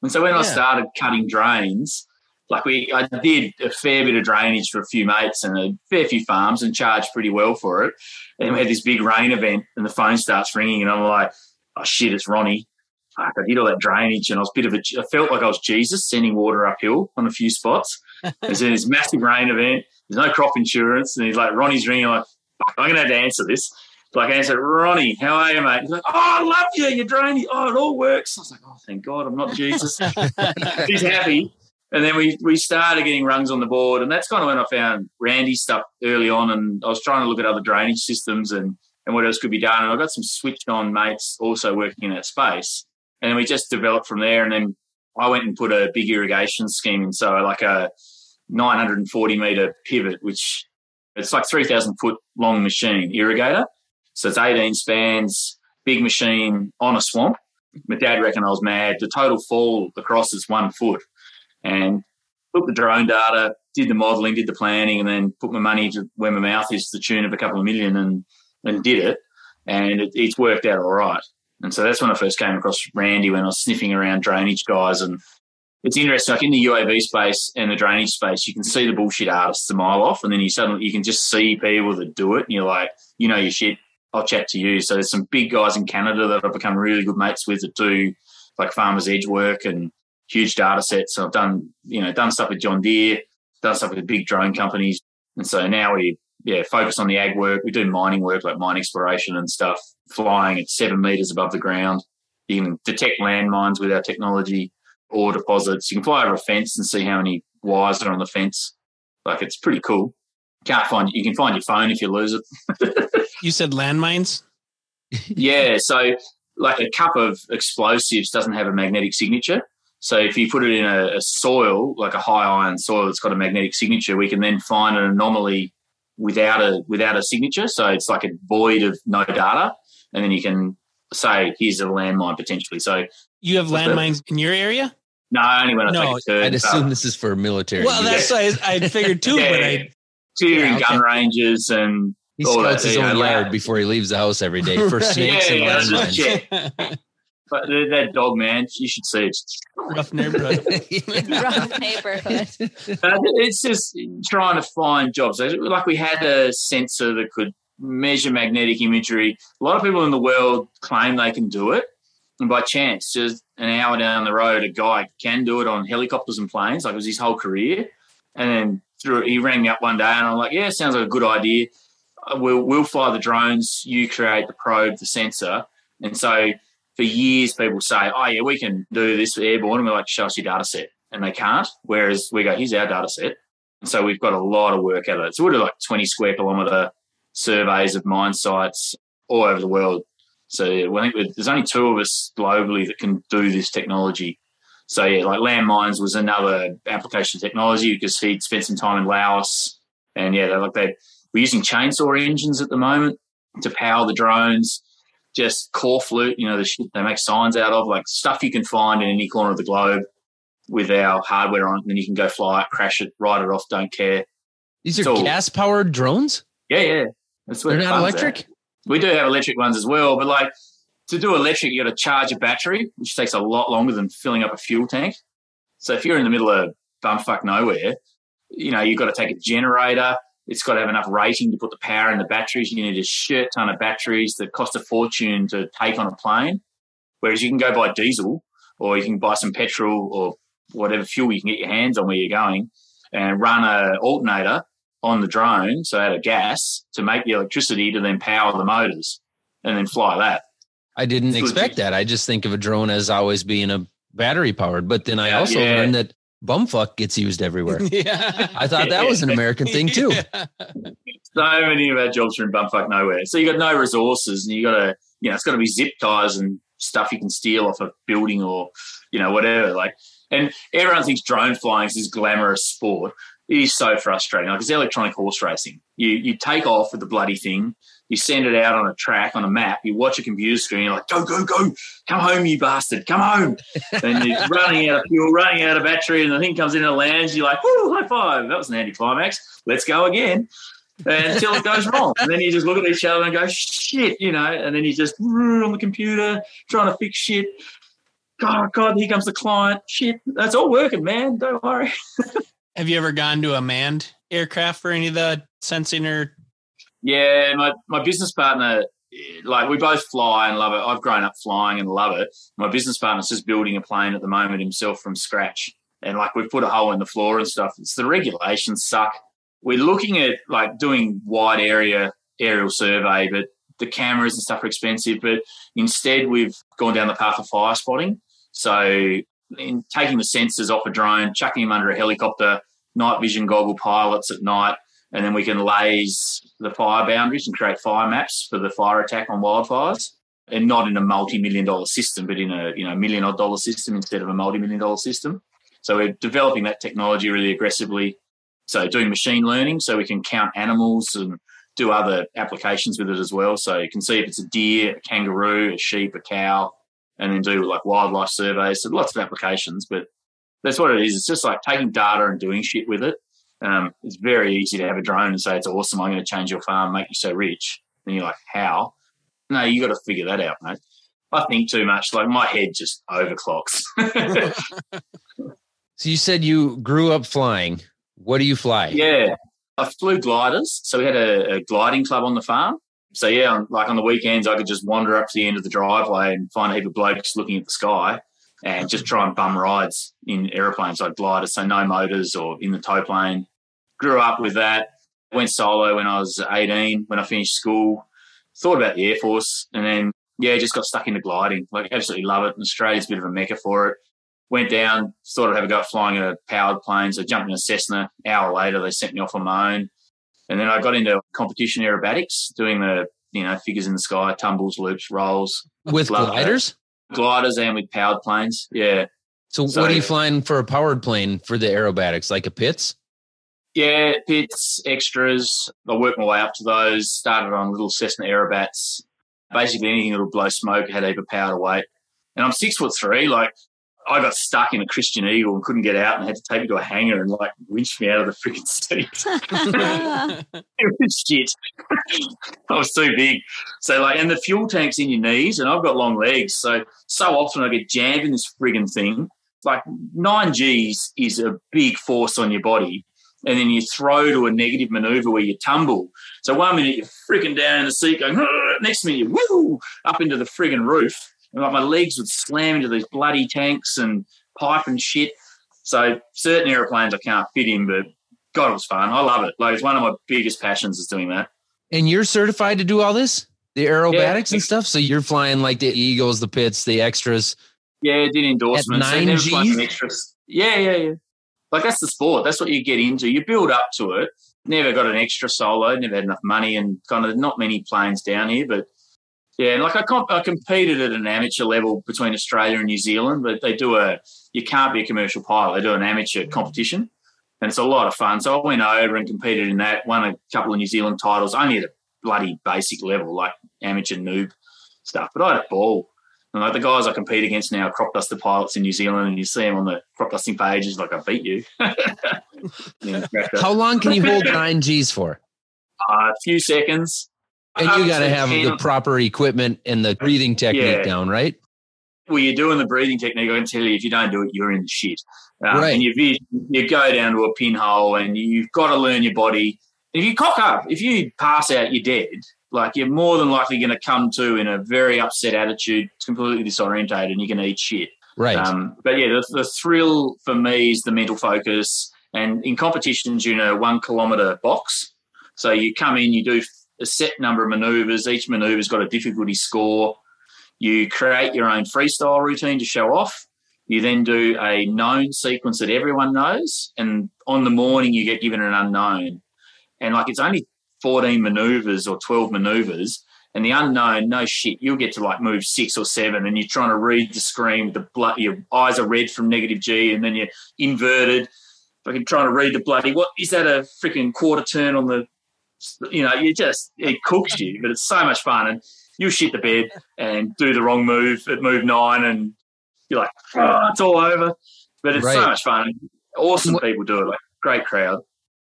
And so when yeah. I started cutting drains, like we, I did a fair bit of drainage for a few mates and a fair few farms and charged pretty well for it. And we had this big rain event, and the phone starts ringing, and I'm like, oh shit, it's Ronnie. Fuck, I did all that drainage, and I was a bit of a, I felt like I was Jesus sending water uphill on a few spots. There's this massive rain event. There's no crop insurance, and he's like, Ronnie's ringing, like, fuck, I'm gonna have to answer this. Like I said, Ronnie, how are you, mate? He's like, oh, I love you. You're draining. Oh, it all works. I was like, oh, thank God I'm not Jesus. He's happy. And then we we started getting rungs on the board, and that's kind of when I found Randy's stuff early on, and I was trying to look at other drainage systems and, and what else could be done. And I got some switch-on mates also working in that space, and we just developed from there. And then I went and put a big irrigation scheme in, so like a nine hundred forty metre pivot, which it's like three thousand foot long machine irrigator. So it's eighteen spans, big machine on a swamp. My dad reckoned I was mad. The total fall across is one foot. And took the drone data, did the modelling, did the planning, and then put my money to where my mouth is to the tune of a couple of million and, and did it. And it, it's worked out all right. And so that's when I first came across Randy, when I was sniffing around drainage guys. And it's interesting, like in the U A V space and the drainage space, you can see the bullshit artists a mile off, and then you suddenly you can just see people that do it, and you're like, you know your shit. I'll chat to you. So there's some big guys in Canada that I've become really good mates with that do like Farmers Edge work and huge data sets. So I've done, you know, done stuff with John Deere, done stuff with big drone companies. And so now we, yeah, focus on the ag work. We do mining work like mine exploration and stuff. flying at seven metres above the ground. You can detect landmines with our technology, ore deposits. You can fly over a fence and see how many wires are on the fence. Like, it's pretty cool. Can't find you can find your phone if you lose it. You said landmines? Yeah, so like a cup of explosives doesn't have a magnetic signature. So if you put it in a, a soil, like a high iron soil that's got a magnetic signature, we can then find an anomaly without a without a signature. So it's like a void of no data, and then you can say, here's a landmine potentially. So you have landmines in your area? No, only when I no, take a turn. I'd assume but, this is for military. Well, that's yeah. what I, I figured too. yeah. But I Clearing yeah, gun ranges and he all scouts that, his own know, yard land. Before he leaves the house every day for snakes yeah, and landmines. Yeah. But that dog, man, you should see it. Rough neighborhood. Rough neighborhood. Uh, it's just trying to find jobs. Like, we had a sensor that could measure magnetic imagery. A lot of people in the world claim they can do it. And by chance, just an hour down the road, a guy can do it on helicopters and planes. Like, it was his whole career. And then through, he rang me up one day and I'm like, yeah, sounds like a good idea. We'll, we'll fly the drones. You create the probe, the sensor. And so for years people say, oh, yeah, we can do this airborne. And we're like, show us your data set. And they can't. Whereas we go, here's our data set. And so we've got a lot of work out of it. So we do like twenty square kilometre surveys of mine sites all over the world. So I think there's only two of us globally that can do this technology. So, yeah, like landmines was another application of technology because he'd spent some time in Laos. And, yeah, they're like they we're using chainsaw engines at the moment to power the drones, just core flute, you know, the shit they make signs out of, like stuff you can find in any corner of the globe with our hardware on it. And then you can go fly it, crash it, write it off, don't care. These are gas-powered drones? Yeah, yeah. That's what they're not electric? At. We do have electric ones as well, but, like, to do electric, you got to charge a battery, which takes a lot longer than filling up a fuel tank. So if you're in the middle of bumfuck nowhere, you know, you've got to take a generator. It's got to have enough rating to put the power in the batteries. You need a shit ton of batteries that cost a fortune to take on a plane, whereas you can go buy diesel or you can buy some petrol or whatever fuel you can get your hands on where you're going and run an alternator on the drone, so out of gas, to make the electricity to then power the motors and then fly that. I didn't expect that. I just think of a drone as always being a battery powered. But then I also yeah. learned that bumfuck gets used everywhere. yeah. I thought that yeah. was an American thing too. yeah. So many of our jobs are in bumfuck nowhere. So you got no resources and you got to, you know, it's got to be zip ties and stuff you can steal off a building or, you know, whatever. Like, and everyone thinks drone flying is this glamorous sport. It is so frustrating. Like, it's electronic horse racing. You you take off with the bloody thing. You send it out on a track, on a map. You watch a computer screen. You're like, go, go, go. Come home, you bastard. Come home. And you're running out of fuel, running out of battery, and the thing comes in and lands. You're like, woo, high five. That was an anticlimax. Let's go again until it goes wrong. And then you just look at each other and go, shit, you know, and then you just on the computer trying to fix shit. God, God, here comes the client. Shit, that's all working, man. Don't worry. Have you ever gone to a manned aircraft for any of the sensing or? Yeah, my, my business partner, like, we both fly and love it. I've grown up flying and love it. My business partner's just building a plane at the moment himself from scratch. And, like, we've put a hole in the floor and stuff. It's the regulations suck. We're looking at, like, doing wide area aerial survey, but the cameras and stuff are expensive. But instead we've gone down the path of fire spotting. So in taking the sensors off a drone, chucking them under a helicopter, night vision goggle pilots at night, and then we can laze the fire boundaries and create fire maps for the fire attack on wildfires, and not in a multi-million dollar system, but in a, you know, million odd dollar system instead of a multi-million dollar system. So we're developing that technology really aggressively. So doing machine learning so we can count animals and do other applications with it as well. So you can see if it's a deer, a kangaroo, a sheep, a cow, and then do like wildlife surveys. So lots of applications, but that's what it is. It's just like taking data and doing shit with it. Um, it's very easy to have a drone and say, it's awesome, I'm going to change your farm, make you so rich. And you're like, how? No, you got to figure that out, mate. I think too much. Like, my head just overclocks. So you said you grew up flying. What do you fly? Yeah, I flew gliders. So we had a, a gliding club on the farm. So, yeah, on, like on the weekends I could just wander up to the end of the driveway and find a heap of blokes looking at the sky and just try and bum rides in aeroplanes, like gliders, so no motors or in the tow plane. Grew up with that. Went solo when I was eighteen, when I finished school. thought about the Air Force, and then, yeah, just got stuck into gliding. Like, absolutely love it. And Australia's a bit of a mecca for it. Went down, thought I'd have a go at flying in a powered plane. So I jumped in a Cessna. An hour later, they sent me off on my own. And then I got into competition aerobatics, doing the, you know, figures in the sky, tumbles, loops, rolls. With love gliders? That. Gliders and with powered planes, yeah. So, so what are you flying for a powered plane for the aerobatics, like a Pitts? Yeah, Pitts, extras. I worked my way up to those, started on little Cessna aerobats. Basically anything that would blow smoke had either power to weight. And I'm six foot three. Like, I got stuck in a Christian Eagle and couldn't get out, and had to take me to a hangar and, like, winch me out of the freaking seat. It was shit. I was too big. So, like, and the fuel tank's in your knees, and I've got long legs. So, so often I get jammed in this frigging thing. Like, nine Gs is a big force on your body. And then you throw to a negative manoeuvre where you tumble. So one minute you're freaking down in the seat going, next minute you're woo, up into the frigging roof. And like my legs would slam into these bloody tanks and pipe and shit. So certain aeroplanes I can't fit in, but God, it was fun. I love it. Like, it's one of my biggest passions is doing that. And you're certified to do all this? The aerobatics yeah. and stuff? So you're flying like the Eagles, the Pits, the extras? Yeah, I did endorsements. At nine Gs? So never extras. Yeah, yeah, yeah. Like, that's the sport. That's what you get into. You build up to it. Never got an extra solo, never had enough money, and kind of not many planes down here. But, yeah, and like I, comp- I competed at an amateur level between Australia and New Zealand, but they do a – you can't be a commercial pilot. They do an amateur competition, and it's a lot of fun. So I went over and competed in that, won a couple of New Zealand titles, only at a bloody basic level, like amateur noob stuff. But I had a ball. And like the guys I compete against now are crop duster pilots in New Zealand, and you see them on the crop dusting pages like, I beat you. How long can you hold nine Gs for? Uh, a few seconds. And you got to have ten. The proper equipment and the breathing technique yeah. down, right? Well, you're doing the breathing technique. I can tell you, if you don't do it, you're in shit. Um, right. And you you go down to a pinhole, and you've got to learn your body. If you cock up, if you pass out, you're dead. Like, you're more than likely going to come to in a very upset attitude, completely disorientated, and you're going to eat shit. Right. Um, but, yeah, the, the thrill for me is the mental focus. And in competitions, you know, one-kilometre box. So you come in, you do a set number of manoeuvres. Each manoeuvre's got a difficulty score. You create your own freestyle routine to show off. You then do a known sequence that everyone knows, and on the morning you get given an unknown. And, like, it's only fourteen manoeuvres or twelve manoeuvres, and the unknown, no shit, you'll get to, like, move six or seven, and you're trying to read the screen with the blood, your eyes are red from negative G, and then you're inverted, fucking trying to read the bloody, what is that, a freaking quarter turn on the, you know, you just, it cooks you, but it's so much fun, and you shit the bed and do the wrong move at move nine, and you're like, oh, it's all over, but it's right. so much fun. Awesome people do it, like, great crowd.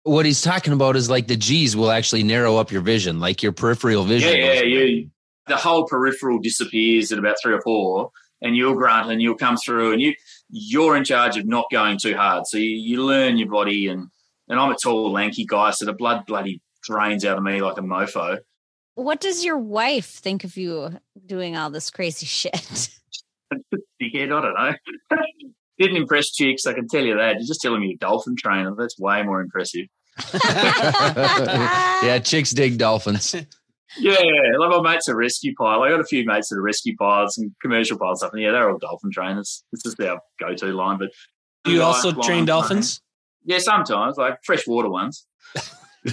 What he's talking about is, like, the G's will actually narrow up your vision, like your peripheral vision. Yeah, yeah, yeah. The whole peripheral disappears at about three or four, and you'll grunt and you'll come through, and you, you're in charge of not going too hard. So you, you learn your body, and, and I'm a tall, lanky guy, so the blood bloody drains out of me like a mofo. What does your wife think of you doing all this crazy shit? Dickhead, I don't know. Didn't impress chicks, I can tell you that. You're just telling me a dolphin trainer. That's way more impressive. Yeah, chicks dig dolphins. Yeah, like my mate's a rescue pilot. I got a few mates that are rescue pilots and commercial pilots and stuff. And yeah, they're all dolphin trainers. It's just our go-to line. But you also train dolphins? Train. Yeah, sometimes, like freshwater ones.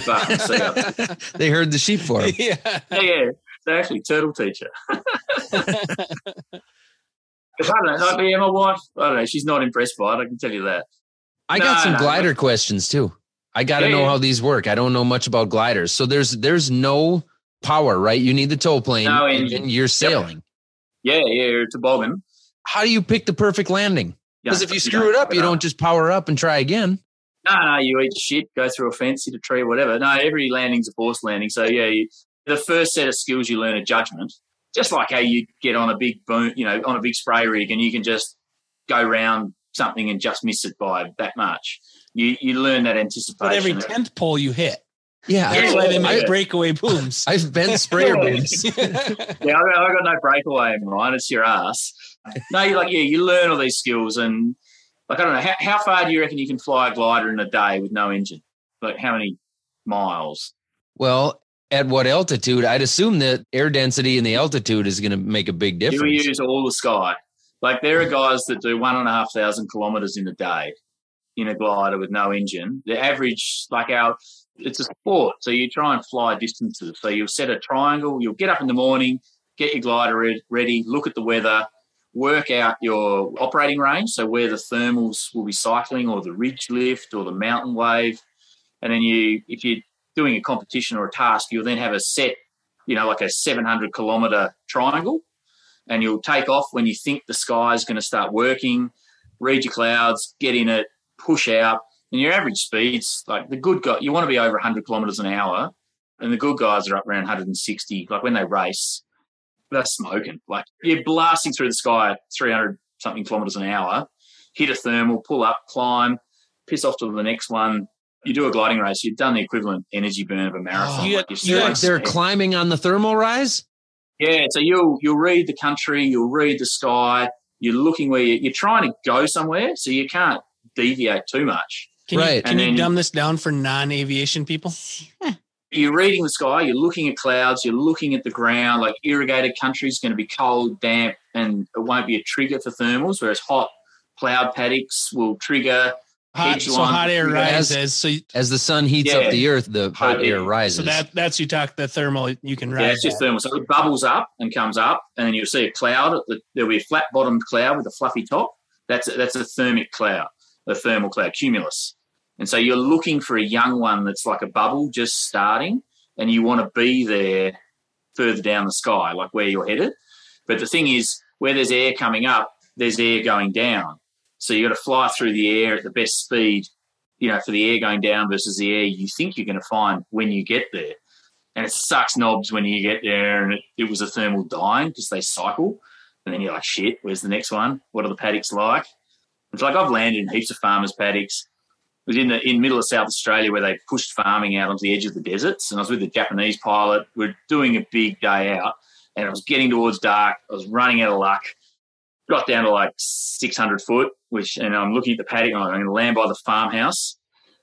But, so, yeah. They herd the sheep for them. Yeah, yeah, yeah. They're actually turtle teacher. I don't know. Like, yeah, my wife, I don't know. She's not impressed by it. I can tell you that. I no, got some no, glider no. questions too. I got to yeah, know yeah. how these work. I don't know much about gliders. So there's there's no power, right? You need the tow plane no, and, and you're sailing. Yeah, yeah, you're toboggan. How do you pick the perfect landing? Because yeah, if you screw it up, you don't just power up and try again. No, no, you eat shit, go through a fence, hit a tree, whatever. No, every landing's a forced landing. So, yeah, you, the first set of skills you learn are judgment. Just like how you get on a big boom, you know, on a big spray rig, and you can just go round something and just miss it by that much. You you learn that anticipation. But every tenth pole you hit, yeah, that's why they make breakaway booms. I've been sprayer booms. Yeah, I, I got no breakaway in mine. It's your ass. No, you like yeah, you learn all these skills, and like I don't know how, how far do you reckon you can fly a glider in a day with no engine? Like how many miles? Well, at what altitude? I'd assume that air density and the altitude is going to make a big difference. You use all the sky. Like there are guys that do one and a half thousand kilometers in a day in a glider with no engine. The average, like our, it's a sport. So you try and fly distances. So you'll set a triangle. You'll get up in the morning, get your glider ready, look at the weather, work out your operating range. So where the thermals will be cycling or the ridge lift or the mountain wave. And then you, if you're doing a competition or a task, you'll then have a set, you know, like a seven hundred kilometer triangle. And you'll take off when you think the sky is going to start working, read your clouds, get in it, push out. And your average speeds, like the good guy, you want to be over one hundred kilometres an hour, and the good guys are up around one hundred sixty. Like when they race, they're smoking. Like you're blasting through the sky at three hundred something kilometres an hour, hit a thermal, pull up, climb, piss off to the next one. You do a gliding race, you've done the equivalent energy burn of a marathon. Oh, yeah, like you're yeah, they're climbing on the thermal rise? Yeah, so you'll you'll read the country, you'll read the sky, you're looking where you, you're trying to go somewhere, so you can't deviate too much. Can right. You, can you dumb this down for non-aviation people? You're reading the sky, you're looking at clouds, you're looking at the ground, like irrigated country is going to be cold, damp, and it won't be a trigger for thermals, whereas hot plowed paddocks will trigger. Hot, so hot air rises. As, so you, as the sun heats yeah, up the earth, the hot, hot air, air rises. So that, that's you talk the thermal, you can rise. Yeah, it's just thermal. So it bubbles up and comes up, and then you'll see a cloud. There'll be a flat-bottomed cloud with a fluffy top. That's a, that's a thermic cloud, a thermal cloud, cumulus. And so you're looking for a young one that's like a bubble just starting, and you want to be there further down the sky, like where you're headed. But the thing is, where there's air coming up, there's air going down. So you've got to fly through the air at the best speed, you know, for the air going down versus the air you think you're going to find when you get there. And it sucks knobs when you get there and it, it was a thermal dying because they cycle. And then you're like, shit, where's the next one? What are the paddocks like? It's like I've landed in heaps of farmers' paddocks. It was in the in middle of South Australia where they pushed farming out onto the edge of the deserts. And I was with a Japanese pilot. We're doing a big day out and it was getting towards dark. I was running out of luck. Got down to like six hundred foot, which, and I'm looking at the paddock, and I'm going to land by the farmhouse.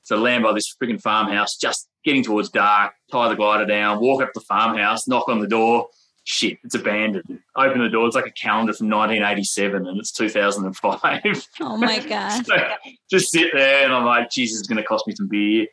So land by this freaking farmhouse, just getting towards dark, tie the glider down, walk up to the farmhouse, knock on the door. Shit, it's abandoned. Open the door. It's like a calendar from nineteen eighty-seven, and it's two thousand five. Oh, my God. So just sit there, and I'm like, Jesus, it's going to cost me some beer.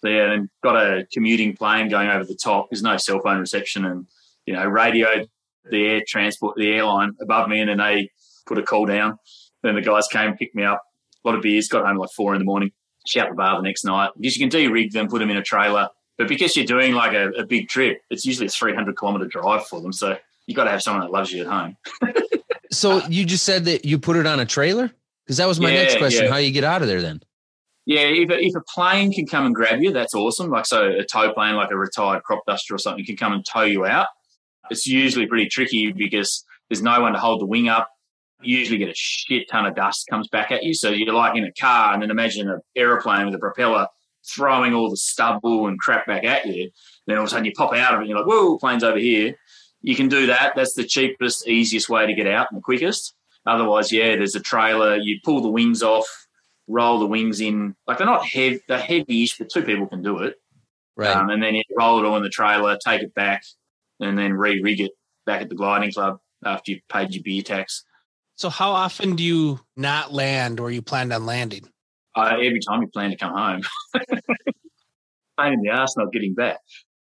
So, yeah, and got a commuting plane going over the top. There's no cell phone reception and, you know, radio, the air transport, the airline above me, and then they put a call down. Then the guys came, picked me up, a lot of beers, got home like four in the morning, shout the bar the next night. Because you can de-rig them, put them in a trailer. But because you're doing like a, a big trip, it's usually a three hundred kilometer drive for them. So you got to have someone that loves you at home. So you just said that you put it on a trailer? Because that was my yeah, next question, yeah. How you get out of there then? Yeah, if a, if a plane can come and grab you, that's awesome. Like so a tow plane, like a retired crop duster or something, can come and tow you out. It's usually pretty tricky because there's no one to hold the wing up. You usually get a shit ton of dust comes back at you. So you're like in a car, and then imagine an aeroplane with a propeller throwing all the stubble and crap back at you. Then all of a sudden you pop out of it and you're like, whoa, plane's over here. You can do that. That's the cheapest, easiest way to get out and the quickest. Otherwise, yeah, there's a trailer. You pull the wings off, roll the wings in. Like they're not heavy, they're heavy-ish, but two people can do it. Right. Um, and then you roll it all in the trailer, take it back, and then re-rig it back at the gliding club after you've paid your beer tax. So how often do you not land or you planned on landing? Uh, every time you plan to come home. Pain in the arse not getting back.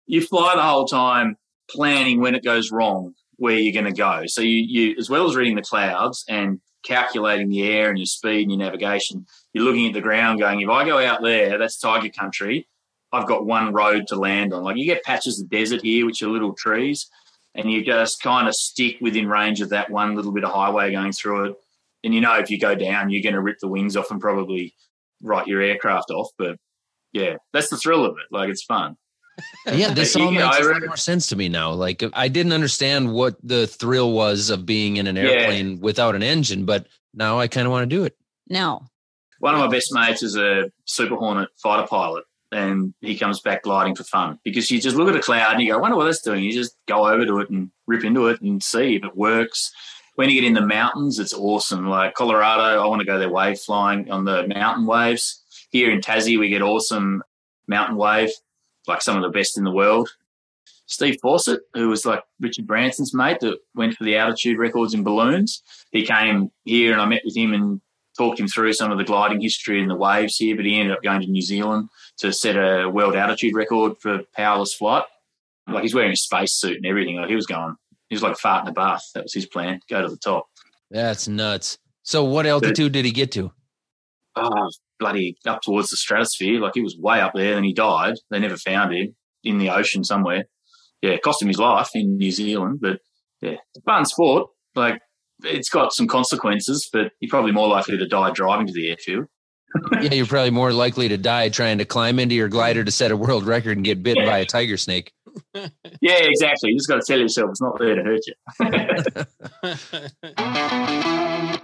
You fly the whole time planning when it goes wrong, where you're going to go. So you, you, as well as reading the clouds and calculating the air and your speed and your navigation, you're looking at the ground going, if I go out there, that's tiger country, I've got one road to land on. Like you get patches of desert here, which are little trees. And you just kind of stick within range of that one little bit of highway going through it. And you know if you go down, you're going to rip the wings off and probably write your aircraft off. But, yeah, that's the thrill of it. Like, it's fun. Yeah, this all makes a lot more sense to me now. Like, I didn't understand what the thrill was of being in an airplane yeah. without an engine, but now I kind of want to do it. No. One of my best mates is a Super Hornet fighter pilot. And he comes back gliding for fun because you just look at a cloud and you go, I wonder what that's doing. You just go over to it and rip into it and see if it works. When you get in the mountains, it's awesome. Like Colorado, I want to go there wave flying on the mountain waves. Here in Tassie, we get awesome mountain wave, like some of the best in the world. Steve Fawcett, who was like Richard Branson's mate that went for the altitude records in balloons. He came here and I met with him and talked him through some of the gliding history and the waves here, but he ended up going to New Zealand to set a world altitude record for powerless flight. Like, he's wearing a space suit and everything. Like, he was going, he was like fart in a bath. That was his plan, go to the top. That's nuts. So what altitude but, did he get to? Oh, bloody up towards the stratosphere. Like, he was way up there and he died. They never found him, in the ocean somewhere. Yeah, it cost him his life in New Zealand, but yeah, it's a fun sport. Like, it's got some consequences, but you're probably more likely to die driving to the airfield. Yeah, you're probably more likely to die trying to climb into your glider to set a world record and get bit yeah. by a tiger snake. Yeah, exactly. You just got to tell yourself it's not there to hurt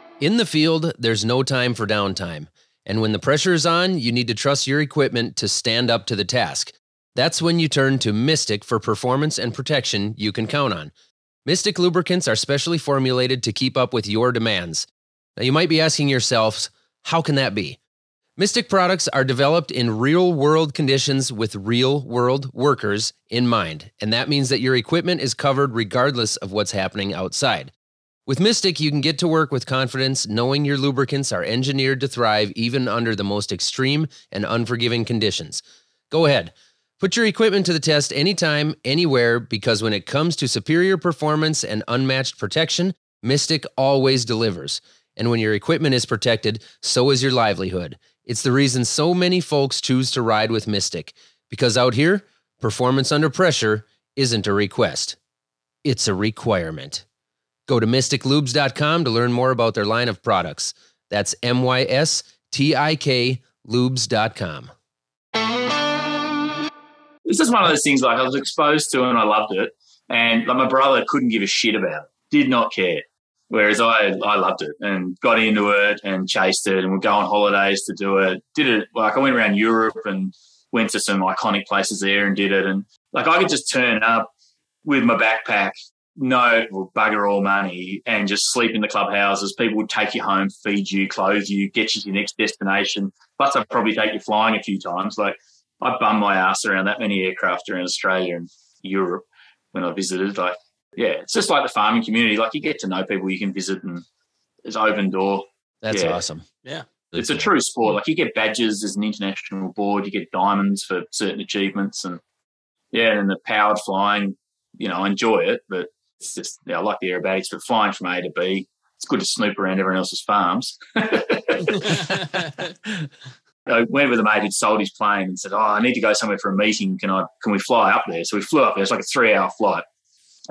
you. In the field, there's no time for downtime. And when the pressure is on, you need to trust your equipment to stand up to the task. That's when you turn to Mystic for performance and protection you can count on. Mystic lubricants are specially formulated to keep up with your demands. Now, you might be asking yourselves, how can that be? Mystic products are developed in real-world conditions with real-world workers in mind, and that means that your equipment is covered regardless of what's happening outside. With Mystic, you can get to work with confidence, knowing your lubricants are engineered to thrive even under the most extreme and unforgiving conditions. Go ahead. Put your equipment to the test anytime, anywhere, because when it comes to superior performance and unmatched protection, Mystic always delivers. And when your equipment is protected, so is your livelihood. It's the reason so many folks choose to ride with Mystic, because out here, performance under pressure isn't a request. It's a requirement. Go to mystic lubes dot com to learn more about their line of products. That's M Y S T I K lubes dot com. This is one of those things, like, I was exposed to and I loved it, and like, my brother couldn't give a shit about it, did not care, whereas I I loved it and got into it and chased it and would go on holidays to do it, did it. Like, I went around Europe and went to some iconic places there and did it, and like, I could just turn up with my backpack, no well, bugger all money, and just sleep in the clubhouses. People would take you home, feed you, clothe you, get you to your next destination, plus I'd probably take you flying a few times. Like, I bummed my ass around that many aircraft around Australia and Europe when I visited. Like, yeah, it's just like the farming community. Like, you get to know people you can visit, and it's open door. That's yeah. awesome. Yeah. It's a true sport. Like, you get badges as an international board. You get diamonds for certain achievements. And, yeah, and the powered flying, you know, I enjoy it, but it's just, yeah, I like the aerobatics, but flying from A to B, it's good to snoop around everyone else's farms. I went with a mate who'd sold his plane and said, oh, I need to go somewhere for a meeting. Can I? Can we fly up there? So we flew up there. It's like a three-hour flight.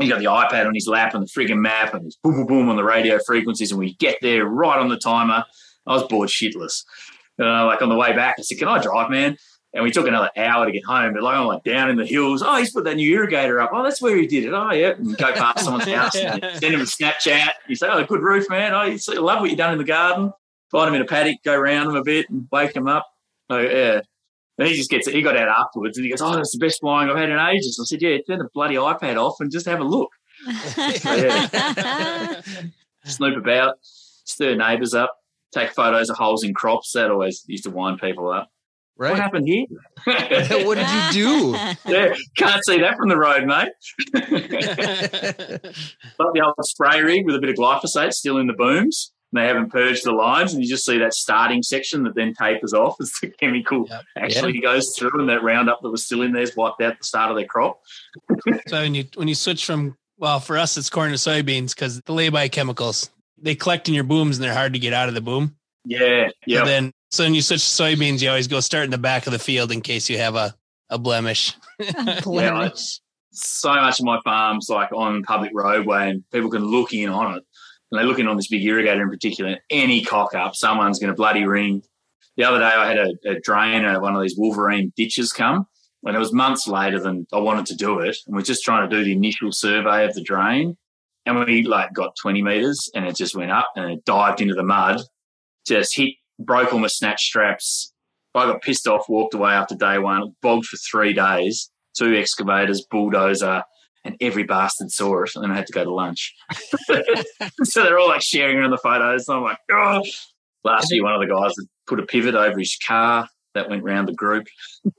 He got the iPad on his lap and the frigging map and boom, boom, boom on the radio frequencies, and we get there right on the timer. I was bored shitless. Uh, like, on the way back, I said, can I drive, man? And we took another hour to get home. But, like, I'm like down in the hills. Oh, he's put that new irrigator up. Oh, that's where he did it. Oh, yeah. And go past someone's house and send him a Snapchat. You say, oh, good roof, man. Oh, you love what you've done in the garden. Find him in a paddock, go round him a bit and wake him up. Oh, yeah. And he just gets it. He got out afterwards and he goes, oh, that's the best flying I've had in ages. I said, yeah, turn the bloody iPad off and just have a look. So, yeah. Snoop about, stir neighbours up, take photos of holes in crops. That always used to wind people up. Right. What happened here? What did you do? Yeah, can't see that from the road, mate. But the old spray rig with a bit of glyphosate still in the booms. And they haven't purged the lines, and you just see that starting section that then tapers off as the chemical yep. actually yep. goes through, and that Roundup that was still in there is wiped out the start of their crop. So when you when you switch from, well, for us it's corn and soybeans because the lay-by chemicals, they collect in your booms and they're hard to get out of the boom. Yeah, yeah. Then so when you switch to soybeans, you always go start in the back of the field in case you have a, a blemish. A blemish. Yeah, so much of my farm's like on public roadway, and people can look in on it. And they look in on this big irrigator in particular, and any cock-up, someone's going to bloody ring. The other day I had a, a drainer, one of these Wolverine ditches come, and it was months later than I wanted to do it, and we're just trying to do the initial survey of the drain, and we, like, got twenty metres, and it just went up, and it dived into the mud, just hit, broke all my snatch straps. I got pissed off, walked away after day one, bogged for three days, two excavators, bulldozer, and every bastard saw it, and I had to go to lunch. So they're all like sharing around the photos. And I'm like, oh. Last year, one of the guys put a pivot over his car. That went round the group.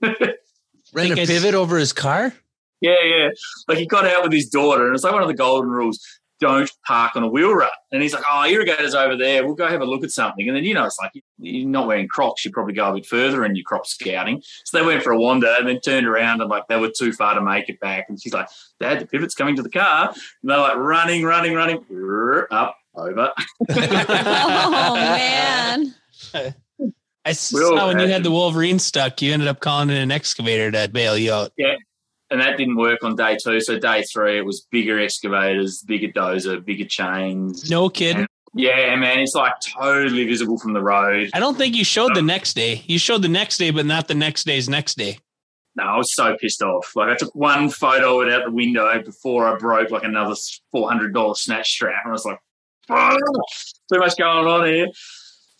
Ran a pivot over his car? Yeah, yeah. Like he got out with his daughter, and it's like one of the golden rules, don't park on a wheel rut. And he's like, oh, irrigator's over there. We'll go have a look at something. And then, you know, it's like you're not wearing Crocs. You probably go a bit further in your crop scouting. So they went for a wander and then turned around and, like, they were too far to make it back. And she's like, Dad, the pivot's coming to the car. And they're like running, running, running, up, over. Oh, man. I saw when you had the Wolverine stuck, you ended up calling in an excavator to bail you out. Yeah. And that didn't work on day two. So day three, it was bigger excavators, bigger dozer, bigger chains. No kidding. And yeah, man, it's like totally visible from the road. I don't think you showed the next day. You showed the next day, but not the next day's next day. No, I was so pissed off. Like I took one photo out the window before I broke like another four hundred dollars snatch strap. And I was like, oh, too much going on here.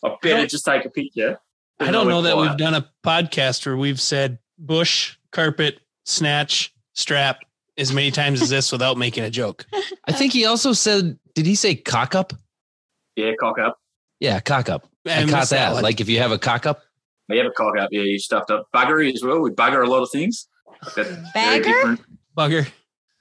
I better just take a picture. I don't know that we've done a podcast where we've said bush, carpet, snatch, strap as many times as this without making a joke. I think he also said, did he say cock up? Yeah, cock up. Yeah, cock up. I, I caught that. that like if you have a cock up. If you have a cock up, yeah, you stuffed up. Buggery as well. We bugger a lot of things. That's Bagger? Bugger.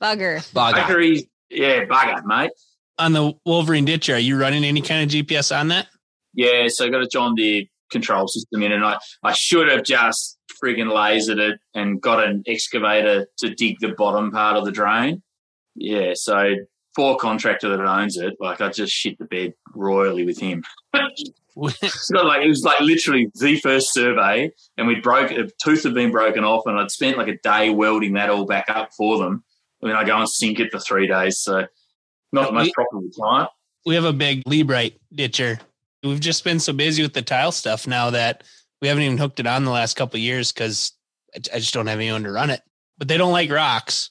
Bugger. Bugger. Buggery. Yeah, bugger, mate. On the Wolverine ditcher, are you running any kind of G P S on that? Yeah, so I got a John Deere control system in, and I, I should have just friggin' lasered it and got an excavator to dig the bottom part of the drain. Yeah, so poor contractor that owns it, like I just shit the bed royally with him. So like it was like literally the first survey, and we broke a tooth had been broken off, and I'd spent like a day welding that all back up for them. And then I go and sink it for three days. So not the most profitable client. We have a big Liebrite ditcher. We've just been so busy with the tile stuff now that we haven't even hooked it on the last couple of years because I just don't have anyone to run it. But they don't like rocks.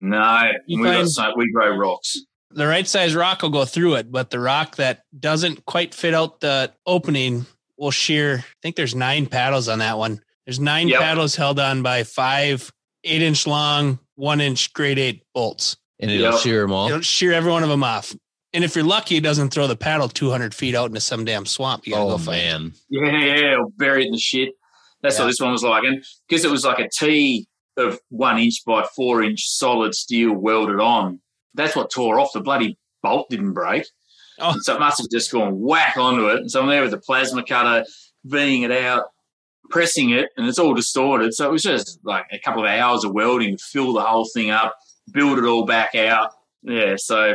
No, we, got some, we grow rocks. The right size rock will go through it, but the rock that doesn't quite fit out the opening will shear. I think there's nine paddles on that one. There's nine yep. paddles held on by five, eight-inch long, one-inch grade eight bolts. And it'll yep. shear them all? It'll shear every one of them off. And if you're lucky, it doesn't throw the paddle two hundred feet out into some damn swamp. You gotta oh, go find man. It. Yeah, yeah, or bury it in the shit. That's yeah. what this one was like. And because it was like a T of one inch by four inch solid steel welded on, that's what tore off. The bloody bolt didn't break. Oh. So it must have just gone whack onto it. And so I'm there with the plasma cutter, Ving it out, pressing it, and it's all distorted. So it was just like a couple of hours of welding to fill the whole thing up, build it all back out. Yeah, so...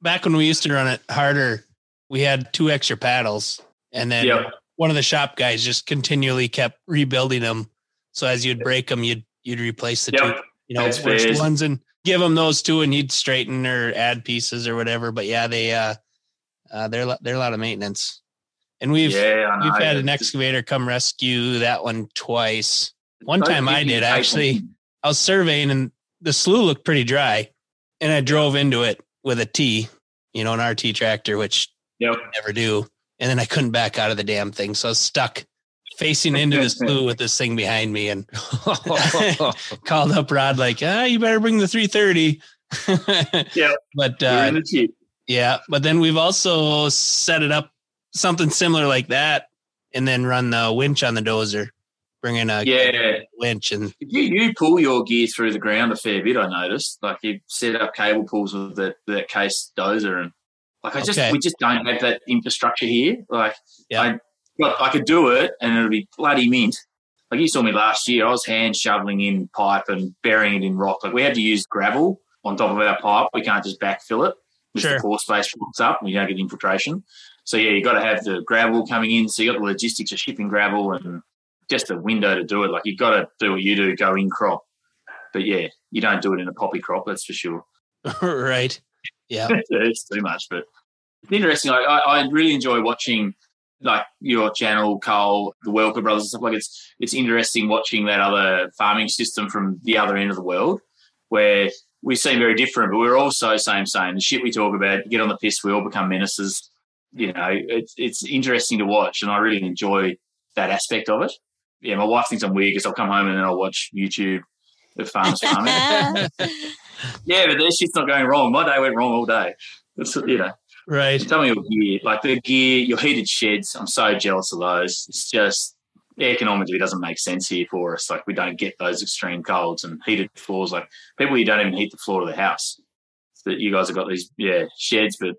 Back when we used to run it harder, we had two extra paddles, and then yep. one of the shop guys just continually kept rebuilding them. So as you'd break them, you'd you'd replace the yep. two, you know, That's worst bad. ones and give them those two, and he'd straighten or add pieces or whatever. But yeah, they uh, uh they're they're a lot of maintenance, and we've yeah, we've had an excavator come rescue that one twice. One Don't time I did actually. I was surveying, and the slough looked pretty dry, and I drove into it with a T, you know, an R T tractor, which yep. I never do. And then I couldn't back out of the damn thing. So I was stuck facing into this blue with this thing behind me, and called up Rod like, ah, you better bring the three thirty. Yeah. But, uh, yeah, but then we've also set it up something similar like that, and then run the winch on the dozer, bringing a yeah. winch. And you, you pull your gear through the ground a fair bit, I noticed. Like you set up cable pulls with that that case dozer, and like I just okay. we just don't have that infrastructure here. Like yeah. I look, I could do it, and it'll be bloody mint. Like you saw me last year, I was hand shoveling in pipe and burying it in rock. Like we had to use gravel on top of our pipe. We can't just backfill it because sure. the pore space fills up and you don't get infiltration. So yeah, you got to have the gravel coming in. So you got the logistics of shipping gravel and just a window to do it. Like you've got to do what you do, go in crop. But, yeah, you don't do it in a poppy crop, that's for sure. Right. Yeah. It's too much. But it's interesting. Like, I, I really enjoy watching, like, your channel, Cole, the Welker brothers and stuff. Like it's it's interesting watching that other farming system from the other end of the world where we seem very different, but we're all so same, same. The shit we talk about, get on the piss, we all become menaces. You know, it's, it's interesting to watch, and I really enjoy that aspect of it. Yeah, my wife thinks I'm weird because I'll come home and then I'll watch YouTube of farmers farming. Yeah, but their shit's not going wrong. My day went wrong all day. It's, you know, right. Tell me your gear, like the gear, your heated sheds. I'm so jealous of those. It's just economically doesn't make sense here for us. Like, we don't get those extreme colds and heated floors. Like, people, you don't even heat the floor of the house. So you guys have got these, yeah, sheds, but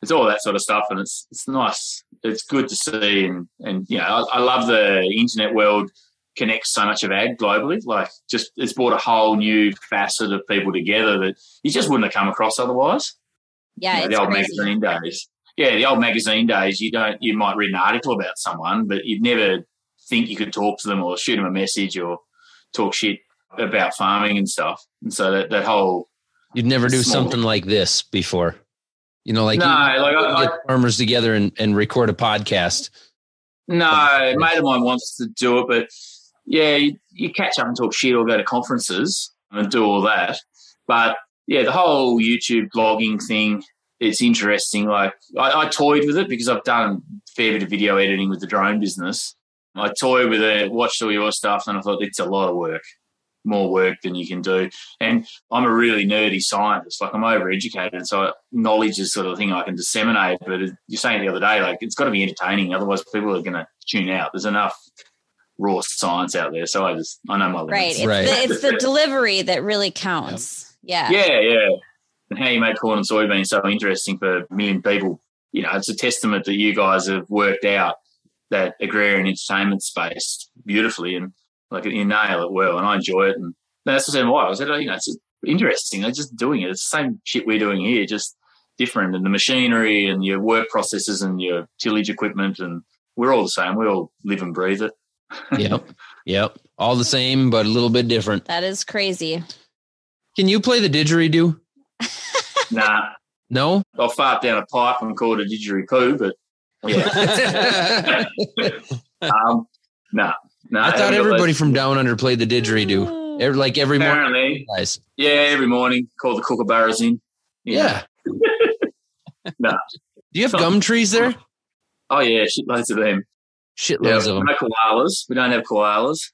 it's all that sort of stuff, and it's it's nice. It's good to see, and, and you know, I, I love the internet world connects so much of ag globally. Like, just it's brought a whole new facet of people together that you just wouldn't have come across otherwise. Yeah, you know, the old crazy. magazine days. Yeah, the old magazine days. You don't. You might read an article about someone, but you'd never think you could talk to them or shoot them a message or talk shit about farming and stuff. And so that that whole you'd never do small, something like this before. You know, like, no, you, like you I, get farmers together and, and record a podcast. No, a mate of mine wants to do it, but yeah, you, you catch up and talk shit or go to conferences and do all that. But yeah, the whole YouTube blogging thing, it's interesting. Like, I, I toyed with it because I've done a fair bit of video editing with the drone business. I toyed with it, watched all your stuff, and I thought it's a lot of work. More work than you can do. And I'm a really nerdy scientist. Like, I'm overeducated, so knowledge is sort of the thing I can disseminate. But you're saying the other day, like, it's got to be entertaining. Otherwise, people are going to tune out. There's enough raw science out there. So I just, I know my limits. Right. Right. It's, the, it's the delivery that really counts. Yeah. Yeah, yeah. And how you make corn and soybeans so interesting for a million people. You know, it's a testament that you guys have worked out that agrarian entertainment space beautifully, and like, you nail it well, and I enjoy it. And that's the same why I was, you know, it's interesting. They're just doing it. It's the same shit we're doing here, just different. And the machinery and your work processes and your tillage equipment, and we're all the same. We all live and breathe it. Yep. Yep. All the same, but a little bit different. That is crazy. Can you play the didgeridoo? Nah. No? I'll fart down a pipe and call it a didgeridoo, but yeah. um, nah. No, I thought everybody from down under played the didgeridoo. Every, like every Apparently, morning. Guys. Yeah, every morning. Call the kookaburras in. Yeah. yeah. no. Do you have gum trees there? Oh, yeah, shitloads of them. Shitloads yeah, of them. No koalas. We don't have koalas.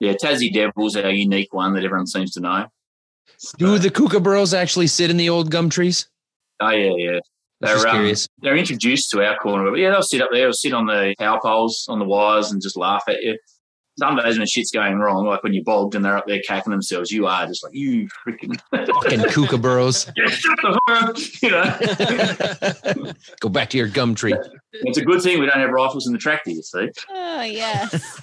Yeah, Tassie Devil's our unique one that everyone seems to know. So, do the kookaburras actually sit in the old gum trees? Oh, yeah, yeah. They're, um, they're introduced to our corner. But yeah, they'll sit up there. They'll sit on the power poles, on the wires, and just laugh at you. Some days when shit's going wrong, like when you're bogged and they're up there cacking themselves, you are just like, you freaking fucking kookaburras. Yeah, shut the fuck up, you know. Go back to your gum tree. It's a good thing we don't have rifles in the tractor, you see. Oh, yes.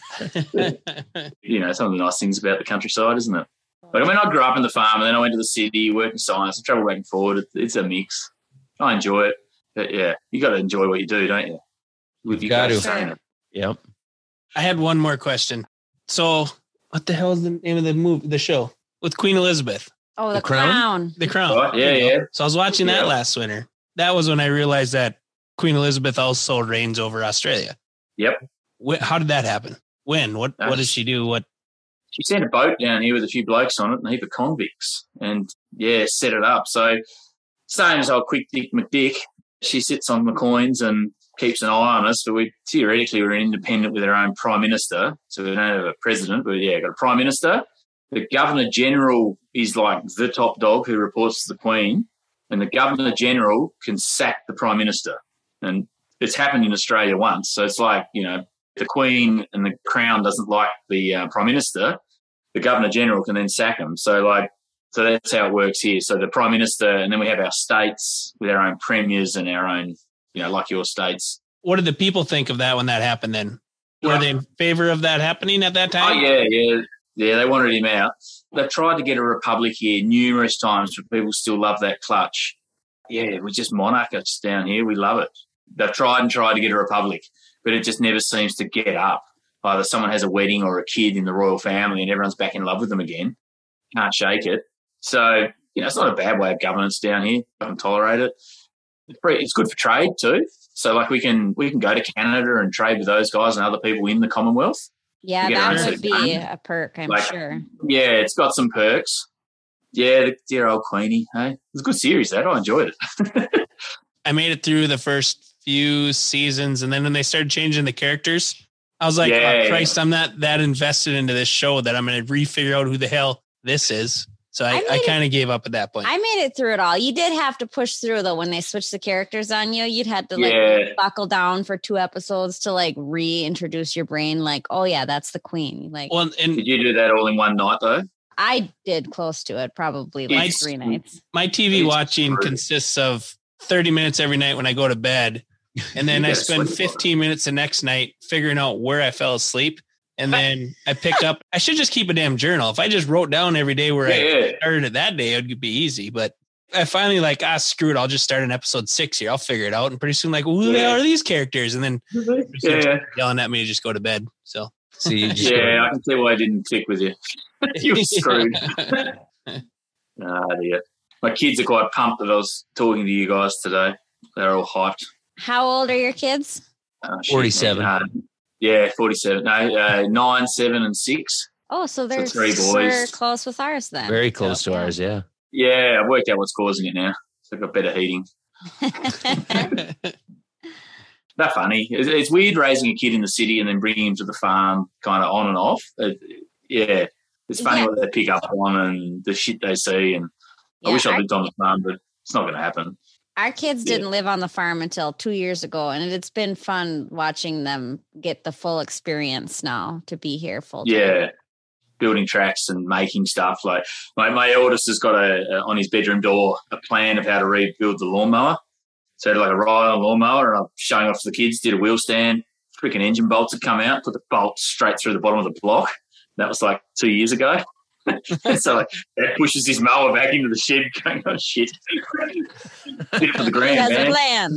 You know, some of the nice things about the countryside, isn't it? Like, I mean, I grew up in the farm, and then I went to the city, worked in science, and travel back and forward. It's a mix. I enjoy it. But yeah, you got to enjoy what you do, don't you? You've you got, got to. It. Yep. I had one more question. So, what the hell is the name of the movie, the show with Queen Elizabeth? Oh, The, the Crown? Crown. The Crown. Oh, yeah, yeah. So I was watching that yeah. last winter. That was when I realized that Queen Elizabeth also reigns over Australia. Yep. Wh- how did that happen? When? What? Uh, what did she do? What? She sent a boat down here with a few blokes on it and a heap of convicts, and yeah, set it up. So, same as old Quick Dick McDick. She sits on the coins and keeps an eye on us, but we theoretically we're independent with our own prime minister, so we don't have a president, but yeah, got a prime minister. The governor general is like the top dog who reports to the Queen, and the governor general can sack the prime minister. And it's happened in Australia once, so it's like, you know, the Queen and the Crown doesn't like the uh, prime minister, the governor general can then sack him. So like, so that's how it works here. So the prime minister, and then we have our states with our own premiers and our own, you know, like your states. What did the people think of that when that happened then? Were yeah. they in favor of that happening at that time? Oh, yeah, yeah. Yeah, they wanted him out. They've tried to get a republic here numerous times, but people still love that clutch. Yeah, we're just monarchists down here. We love it. They've tried and tried to get a republic, but it just never seems to get up. Either someone has a wedding or a kid in the royal family and everyone's back in love with them again. Can't shake it. So, you know, it's not a bad way of governance down here. I can tolerate it. It's, pretty, it's good for trade too. So, like, we can we can go to Canada and trade with those guys and other people in the Commonwealth. Yeah, that would be done. a perk, I'm like, sure. Yeah, it's got some perks. Yeah, the dear old Queenie, hey? It's a good series, that. I enjoyed it. I made it through the first few seasons, and then when they started changing the characters, I was like, yeah. oh, Christ, I'm not that invested into this show that I'm going to re-figure out who the hell this is. So I, I, I kind of gave up at that point. I made it through it all. You did have to push through though. When they switched the characters on you, you'd had to like yeah. really buckle down for two episodes to like reintroduce your brain. Like, oh yeah, that's the queen. Like, well, and did you do that all in one night though? I did close to it, probably like my, three nights. My T V watching consists of thirty minutes every night when I go to bed. And then I spend fifteen minutes the next night figuring out where I fell asleep. And then I pick up, I should just keep a damn journal. If I just wrote down every day where yeah, I yeah. started it that day, it would be easy. But I finally like, ah, screw it. I'll just start in episode six here. I'll figure it out. And pretty soon like, well, who yeah. the hell are these characters? And then yeah. yelling at me to just go to bed. So. So you just yeah, I can see why I didn't stick with you. You're screwed. Nah, dear. My kids are quite pumped that I was talking to you guys today. They're all hyped. How old are your kids? Uh, forty-seven. Uh, yeah, forty-seven. No, uh, nine, seven, and six. Oh, so they're so three boys. Close with ours then. Very close so, to yeah. ours, yeah. Yeah, I've worked out what's causing it now. So I've got better heating. That's funny. It's, it's weird raising a kid in the city and then bringing him to the farm kind of on and off. It, yeah, it's funny yeah. what they pick up on and the shit they see. And yeah, I wish I lived on the farm, but it's not going to happen. Our kids yeah. didn't live on the farm until two years ago, and it's been fun watching them get the full experience now to be here full time. Yeah, building tracks and making stuff. Like my, my eldest has got a, a on his bedroom door a plan of how to rebuild the lawnmower. So like a ride on a lawnmower, and I'm showing off to the kids, did a wheel stand, freaking engine bolts had come out, put the bolt straight through the bottom of the block. That was like two years ago. So like that pushes his mower back into the shed going, oh, shit. Did it for the grand, man. He has a plan.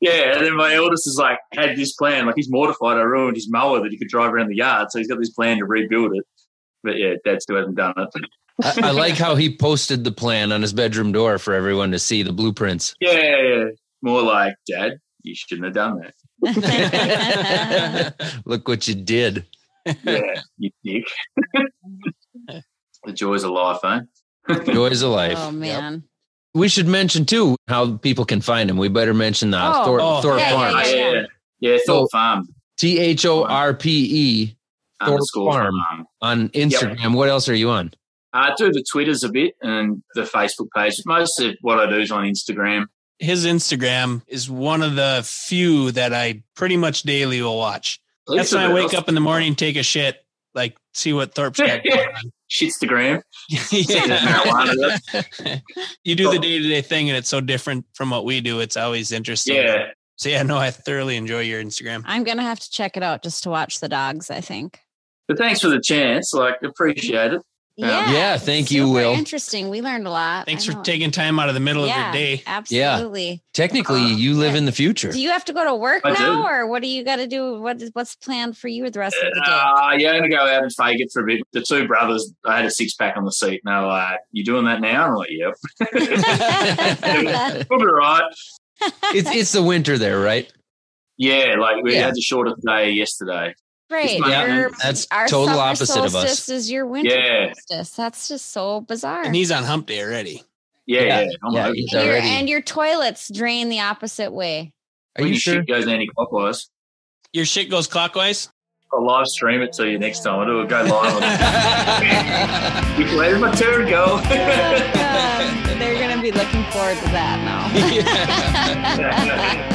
Yeah, and then my eldest is like, had this plan. Like he's mortified I ruined his mower that he could drive around the yard. So he's got this plan to rebuild it. But, yeah, Dad still hasn't done it. I, I like how he posted the plan on his bedroom door for everyone to see, the blueprints. Yeah, yeah, yeah. More like, Dad, you shouldn't have done that. Look what you did. Yeah, you dick. The joys of life, eh? Joys of life. Oh, man. Yep. We should mention, too, how people can find him. We better mention the oh, Thor- oh, Thorpe yeah, Farm. Yeah, yeah, yeah. yeah Thorpe Farm. T H O R P E, Thorpe Farm on Instagram. Yep. What else are you on? I do the Twitters a bit and the Facebook page. Most of what I do is on Instagram. His Instagram is one of the few that I pretty much daily will watch. That's when I wake up in the morning, take a shit, like see what Thorpe's got going on. Shitstagram. You do the day-to-day thing and it's so different from what we do. It's always interesting. Yeah. So yeah, no, I thoroughly enjoy your Instagram. I'm going to have to check it out just to watch the dogs, I think. But thanks for the chance. Like, appreciate it. Yeah, yeah, thank you, Will. Interesting. We learned a lot. Thanks for taking time out of the middle yeah, of your day. Absolutely. Yeah. Technically, oh, you live yeah. in the future. Do you have to go to work I now, do. or what do you got to do? What is what's planned for you the rest of the day? Uh, yeah, I'm gonna go out and fake it for a bit. The two brothers, I had a six pack on the seat. Now, like, you doing that now? I'm like, yep. It'll be all right. It's it's the winter there, right? Yeah, like we yeah. had the shortest day yesterday. Right. Yeah, your, that's our total opposite of us. Is your winter yeah. solstice. That's just so bizarre. And he's on hump day already. Yeah. yeah. yeah. I'm yeah he's and, already. Your, and your toilets drain the opposite way. Are well, you your sure? Shit goes anti-clockwise. Your shit goes clockwise? I'll live stream it to you next time. It'll go live on it. Where's my turn go? They're going to be looking forward to that now.